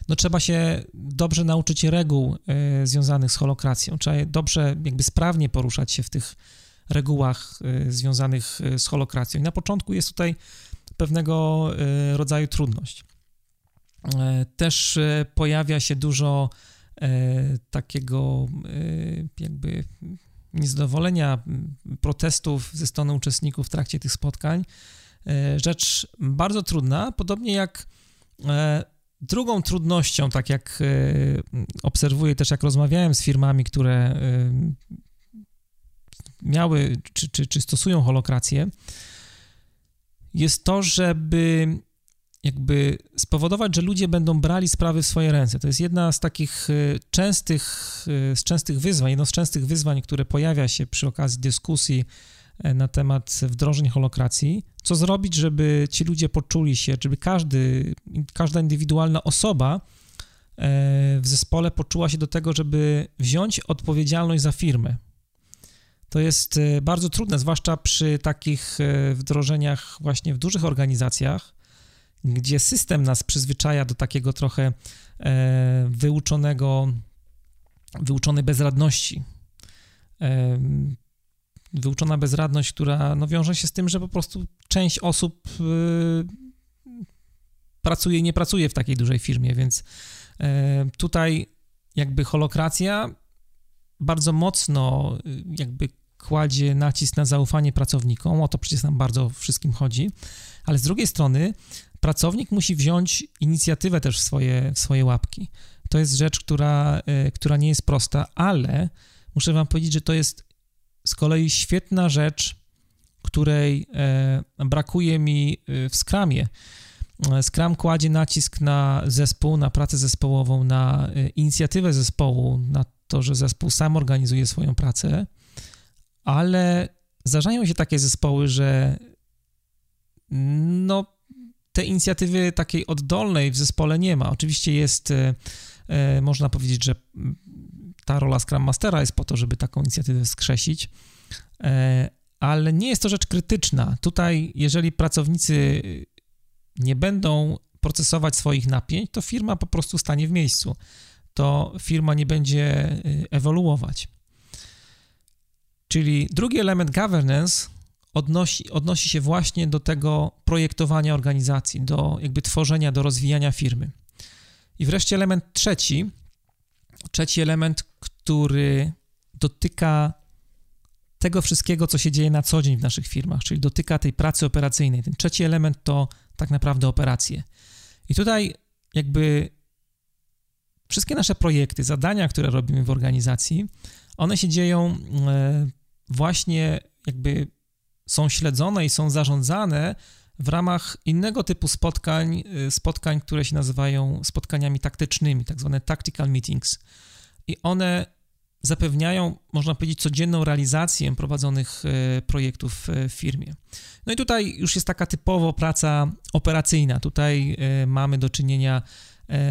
no trzeba się dobrze nauczyć reguł związanych z holokracją, trzeba dobrze jakby sprawnie poruszać się w tych regułach związanych z holokracją i na początku jest tutaj pewnego rodzaju trudność. Też pojawia się dużo takiego jakby niezadowolenia, protestów ze strony uczestników w trakcie tych spotkań. Rzecz bardzo trudna, podobnie jak drugą trudnością, tak jak obserwuję też, jak rozmawiałem z firmami, które miały czy stosują holokrację, jest to, żeby jakby spowodować, że ludzie będą brali sprawy w swoje ręce. To jest jedna z takich częstych wyzwań, które pojawia się przy okazji dyskusji na temat wdrożeń holokracji. Co zrobić, żeby ci ludzie poczuli się, żeby każda indywidualna osoba w zespole poczuła się do tego, żeby wziąć odpowiedzialność za firmę. To jest bardzo trudne, zwłaszcza przy takich wdrożeniach właśnie w dużych organizacjach, gdzie system nas przyzwyczaja do takiego trochę wyuczonej bezradności. Wyuczona bezradność, która wiąże się z tym, że po prostu część osób pracuje i nie pracuje w takiej dużej firmie, więc tutaj jakby holokracja bardzo mocno jakby kładzie nacisk na zaufanie pracownikom, o to przecież nam bardzo wszystkim chodzi, ale z drugiej strony pracownik musi wziąć inicjatywę też w swoje łapki. To jest rzecz, która nie jest prosta, ale muszę wam powiedzieć, że to jest z kolei świetna rzecz, której brakuje mi w Scrumie. Scrum kładzie nacisk na zespół, na pracę zespołową, na inicjatywę zespołu, na to, że zespół sam organizuje swoją pracę, ale zdarzają się takie zespoły, że te inicjatywy takiej oddolnej w zespole nie ma. Oczywiście jest, można powiedzieć, że ta rola Scrum Mastera jest po to, żeby taką inicjatywę wskrzesić, ale nie jest to rzecz krytyczna. Tutaj, jeżeli pracownicy nie będą procesować swoich napięć, to firma po prostu stanie w miejscu. To firma nie będzie ewoluować. Czyli drugi element governance odnosi się właśnie do tego projektowania organizacji, do jakby tworzenia, do rozwijania firmy. I wreszcie element trzeci element, który dotyka tego wszystkiego, co się dzieje na co dzień w naszych firmach, czyli dotyka tej pracy operacyjnej. Ten trzeci element to tak naprawdę operacje. I tutaj jakby wszystkie nasze projekty, zadania, które robimy w organizacji, one się dzieją właśnie jakby są śledzone i są zarządzane w ramach innego typu spotkań, które się nazywają spotkaniami taktycznymi, tak zwane tactical meetings. I one zapewniają, można powiedzieć, codzienną realizację prowadzonych projektów w firmie. No i tutaj już jest taka typowo praca operacyjna. Tutaj mamy do czynienia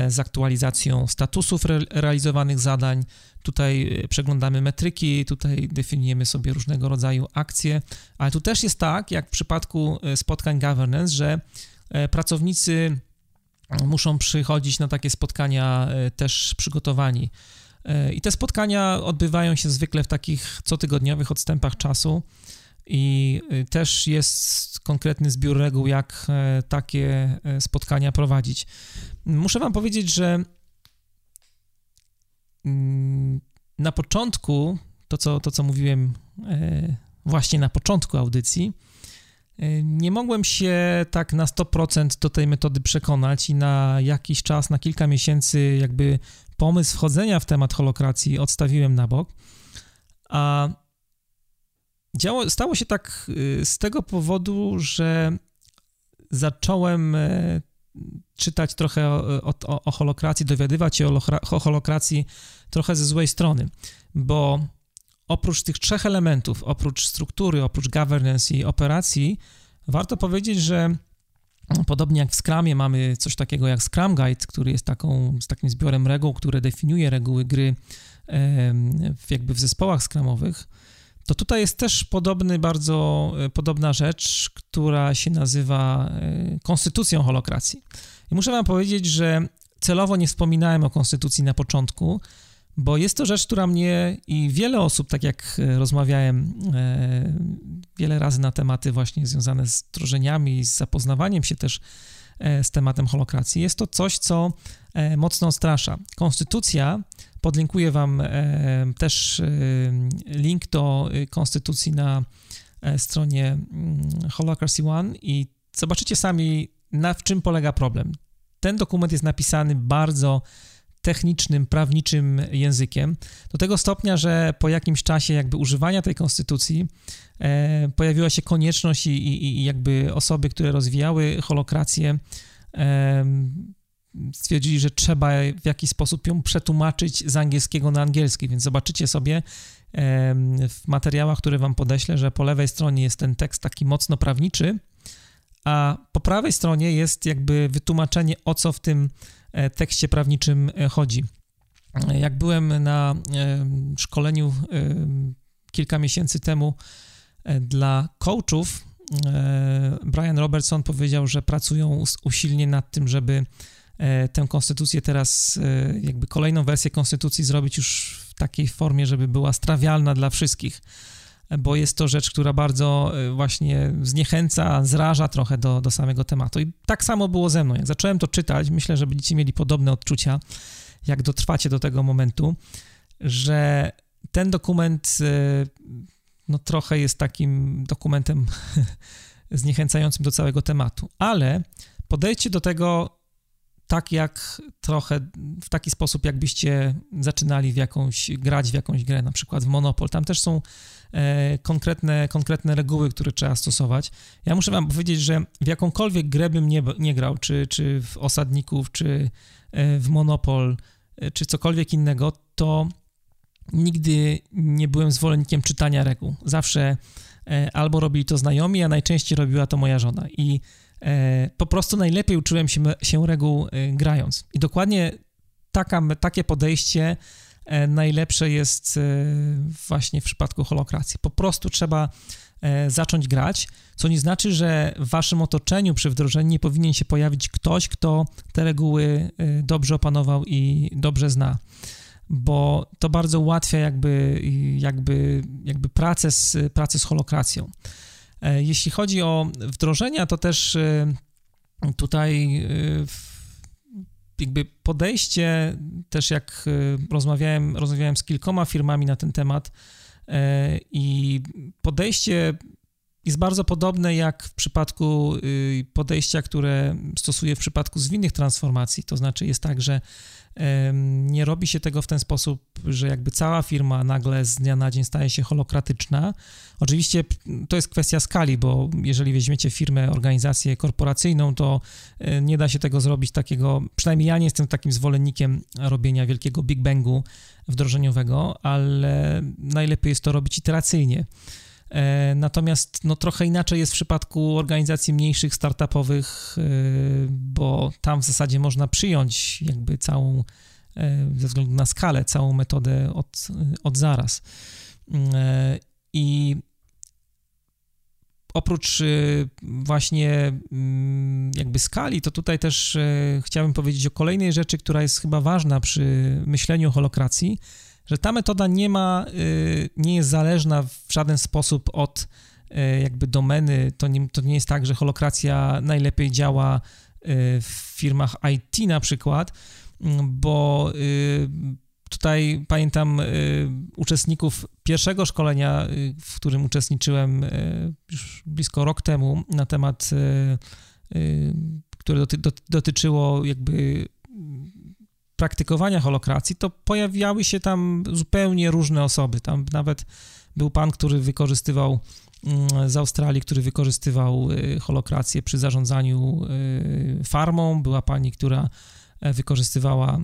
z aktualizacją statusów realizowanych zadań. Tutaj przeglądamy metryki, tutaj definiujemy sobie różnego rodzaju akcje, ale tu też jest tak, jak w przypadku spotkań governance, że pracownicy muszą przychodzić na takie spotkania też przygotowani. I te spotkania odbywają się zwykle w takich cotygodniowych odstępach czasu i też jest konkretny zbiór reguł, jak takie spotkania prowadzić. Muszę wam powiedzieć, że na początku, to co mówiłem właśnie na początku audycji, nie mogłem się tak na 100% do tej metody przekonać i na jakiś czas, na kilka miesięcy jakby pomysł wchodzenia w temat holokracji odstawiłem na bok, a stało się tak z tego powodu, że zacząłem czytać trochę o holokracji, dowiadywać się o holokracji trochę ze złej strony, bo oprócz tych trzech elementów, oprócz struktury, oprócz governance i operacji, warto powiedzieć, że podobnie jak w Scrumie mamy coś takiego jak Scrum Guide, który jest takim zbiorem reguł, które definiuje reguły gry jakby w zespołach scrumowych, to tutaj jest też bardzo podobna rzecz, która się nazywa konstytucją holokracji. I muszę wam powiedzieć, że celowo nie wspominałem o konstytucji na początku, bo jest to rzecz, która mnie i wiele osób, tak jak rozmawiałem wiele razy na tematy właśnie związane z wdrożeniami, z zapoznawaniem się też z tematem holokracji, jest to coś, co mocno odstrasza. Konstytucja, podlinkuję wam też link do konstytucji na stronie Holocracy One i zobaczycie sami, w czym polega problem. Ten dokument jest napisany bardzo technicznym, prawniczym językiem, do tego stopnia, że po jakimś czasie jakby używania tej konstytucji pojawiła się konieczność i jakby osoby, które rozwijały holokrację, stwierdzili, że trzeba w jakiś sposób ją przetłumaczyć z angielskiego na angielski, więc zobaczycie sobie w materiałach, które wam podeślę, że po lewej stronie jest ten tekst taki mocno prawniczy, a po prawej stronie jest jakby wytłumaczenie, o co w tym tekście prawniczym chodzi. Jak byłem na szkoleniu kilka miesięcy temu dla coachów, Brian Robertson powiedział, że pracują usilnie nad tym, żeby tę konstytucję teraz, jakby kolejną wersję konstytucji zrobić już w takiej formie, żeby była strawialna dla wszystkich, bo jest to rzecz, która bardzo właśnie zniechęca, zraża trochę do samego tematu. I tak samo było ze mną. Jak zacząłem to czytać, myślę, że będziecie mieli podobne odczucia, jak dotrwacie do tego momentu, że ten dokument no trochę jest takim dokumentem zniechęcającym do całego tematu, ale podejdźcie do tego tak jak trochę, w taki sposób jakbyście zaczynali grać w jakąś grę, na przykład w Monopol. Tam też są konkretne reguły, które trzeba stosować. Ja muszę wam powiedzieć, że w jakąkolwiek grę bym nie grał, czy w Osadników, czy w Monopol, czy cokolwiek innego, to nigdy nie byłem zwolennikiem czytania reguł. Zawsze albo robili to znajomi, a najczęściej robiła to moja żona. I po prostu najlepiej uczyłem się reguł grając. I dokładnie takie podejście najlepsze jest właśnie w przypadku holokracji. Po prostu trzeba zacząć grać, co nie znaczy, że w waszym otoczeniu przy wdrożeniu nie powinien się pojawić ktoś, kto te reguły dobrze opanował i dobrze zna, bo to bardzo ułatwia jakby pracę z holokracją. Jeśli chodzi o wdrożenia, to też tutaj jakby podejście, też jak rozmawiałem z kilkoma firmami na ten temat, I podejście jest bardzo podobne jak w przypadku podejścia, które stosuję w przypadku zwinnych transformacji. To znaczy jest tak, że nie robi się tego w ten sposób, że jakby cała firma nagle z dnia na dzień staje się holokratyczna. Oczywiście to jest kwestia skali, bo jeżeli weźmiecie firmę, organizację korporacyjną, to nie da się tego zrobić takiego, przynajmniej ja nie jestem takim zwolennikiem robienia wielkiego Big Bangu wdrożeniowego, ale najlepiej jest to robić iteracyjnie. Natomiast no, trochę inaczej jest w przypadku organizacji mniejszych, startupowych, bo tam w zasadzie można przyjąć jakby całą, ze względu na skalę, całą metodę od zaraz. I oprócz właśnie jakby skali, to tutaj też chciałbym powiedzieć o kolejnej rzeczy, która jest chyba ważna przy myśleniu o holokracji, że ta metoda nie jest zależna w żaden sposób od jakby domeny. To nie jest tak, że holokracja najlepiej działa w firmach IT na przykład, bo tutaj pamiętam uczestników pierwszego szkolenia, w którym uczestniczyłem już blisko rok temu na temat, które dotyczyło jakby praktykowania holokracji, to pojawiały się tam zupełnie różne osoby. Tam nawet był pan, który wykorzystywał z Australii, który wykorzystywał holokrację przy zarządzaniu farmą. Była pani, która wykorzystywała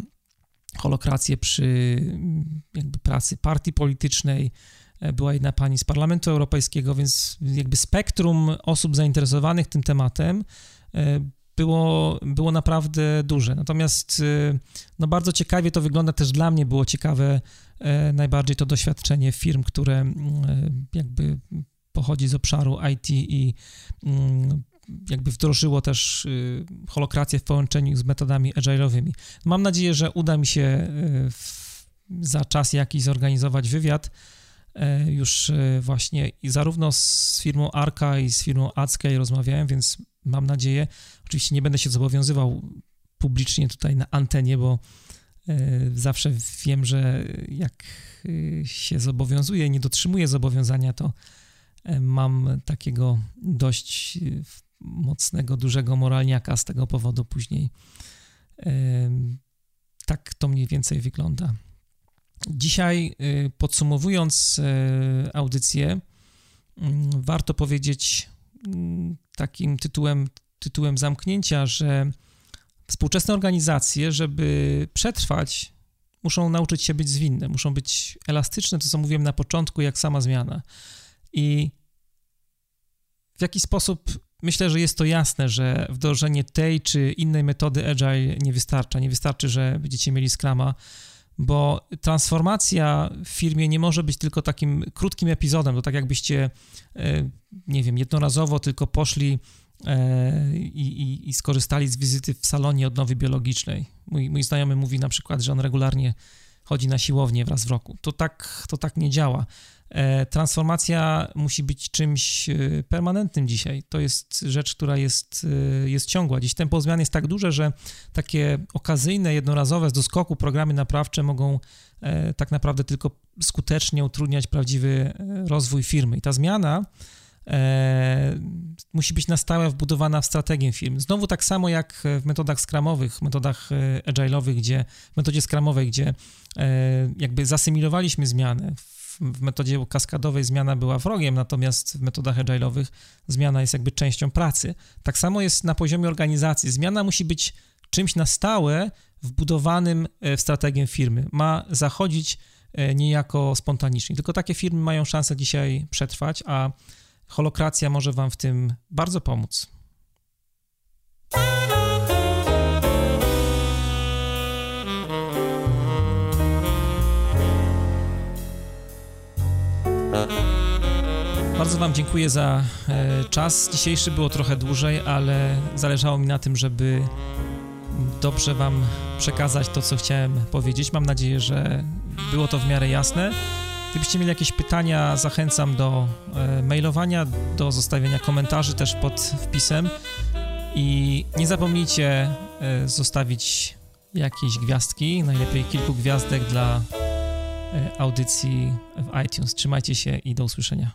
holokrację przy jakby pracy partii politycznej. Była jedna pani z Parlamentu Europejskiego, więc jakby spektrum osób zainteresowanych tym tematem było naprawdę duże. Natomiast no bardzo ciekawie to wygląda, też dla mnie było ciekawe najbardziej to doświadczenie firm, które jakby pochodzi z obszaru IT i jakby wdrożyło też holokrację w połączeniu z metodami agile'owymi. Mam nadzieję, że uda mi się za czas jakiś zorganizować wywiad już właśnie i zarówno z firmą Arka i z firmą Acka rozmawiałem, więc mam nadzieję, oczywiście nie będę się zobowiązywał publicznie tutaj na antenie, bo zawsze wiem, że jak się zobowiązuję, nie dotrzymuję zobowiązania, to mam takiego dość mocnego, dużego moralniaka z tego powodu później. Tak to mniej więcej wygląda. Dzisiaj podsumowując audycję, warto powiedzieć takim tytułem zamknięcia, że współczesne organizacje, żeby przetrwać, muszą nauczyć się być zwinne, muszą być elastyczne, to co mówiłem na początku, jak sama zmiana. I w jaki sposób, myślę, że jest to jasne, że wdrożenie tej czy innej metody agile nie wystarcza. Nie wystarczy, że będziecie mieli Scruma, bo transformacja w firmie nie może być tylko takim krótkim epizodem, to tak jakbyście, nie wiem, jednorazowo tylko poszli i skorzystali z wizyty w salonie odnowy biologicznej. Mój znajomy mówi na przykład, że on regularnie chodzi na siłownię raz w roku. To tak nie działa. Transformacja musi być czymś permanentnym dzisiaj. To jest rzecz, która jest ciągła. Dziś tempo zmian jest tak duże, że takie okazyjne, jednorazowe z doskoku programy naprawcze mogą tak naprawdę tylko skutecznie utrudniać prawdziwy rozwój firmy. I ta zmiana musi być na stałe wbudowana w strategię firm. Znowu tak samo jak w metodach scrumowych, metodach agile'owych, w metodzie scrumowej, gdzie jakby zasymilowaliśmy zmianę. W metodzie kaskadowej zmiana była wrogiem, natomiast w metodach agile'owych zmiana jest jakby częścią pracy. Tak samo jest na poziomie organizacji. Zmiana musi być czymś na stałe wbudowanym w strategię firmy. Ma zachodzić niejako spontanicznie. Tylko takie firmy mają szansę dzisiaj przetrwać, a holokracja może wam w tym bardzo pomóc. Bardzo wam dziękuję za czas. Dzisiejszy było trochę dłużej, ale zależało mi na tym, żeby dobrze wam przekazać to, co chciałem powiedzieć. Mam nadzieję, że było to w miarę jasne. Gdybyście mieli jakieś pytania, zachęcam do mailowania, do zostawienia komentarzy też pod wpisem i nie zapomnijcie zostawić jakieś gwiazdki, najlepiej kilku gwiazdek dla audycji w iTunes. Trzymajcie się i do usłyszenia.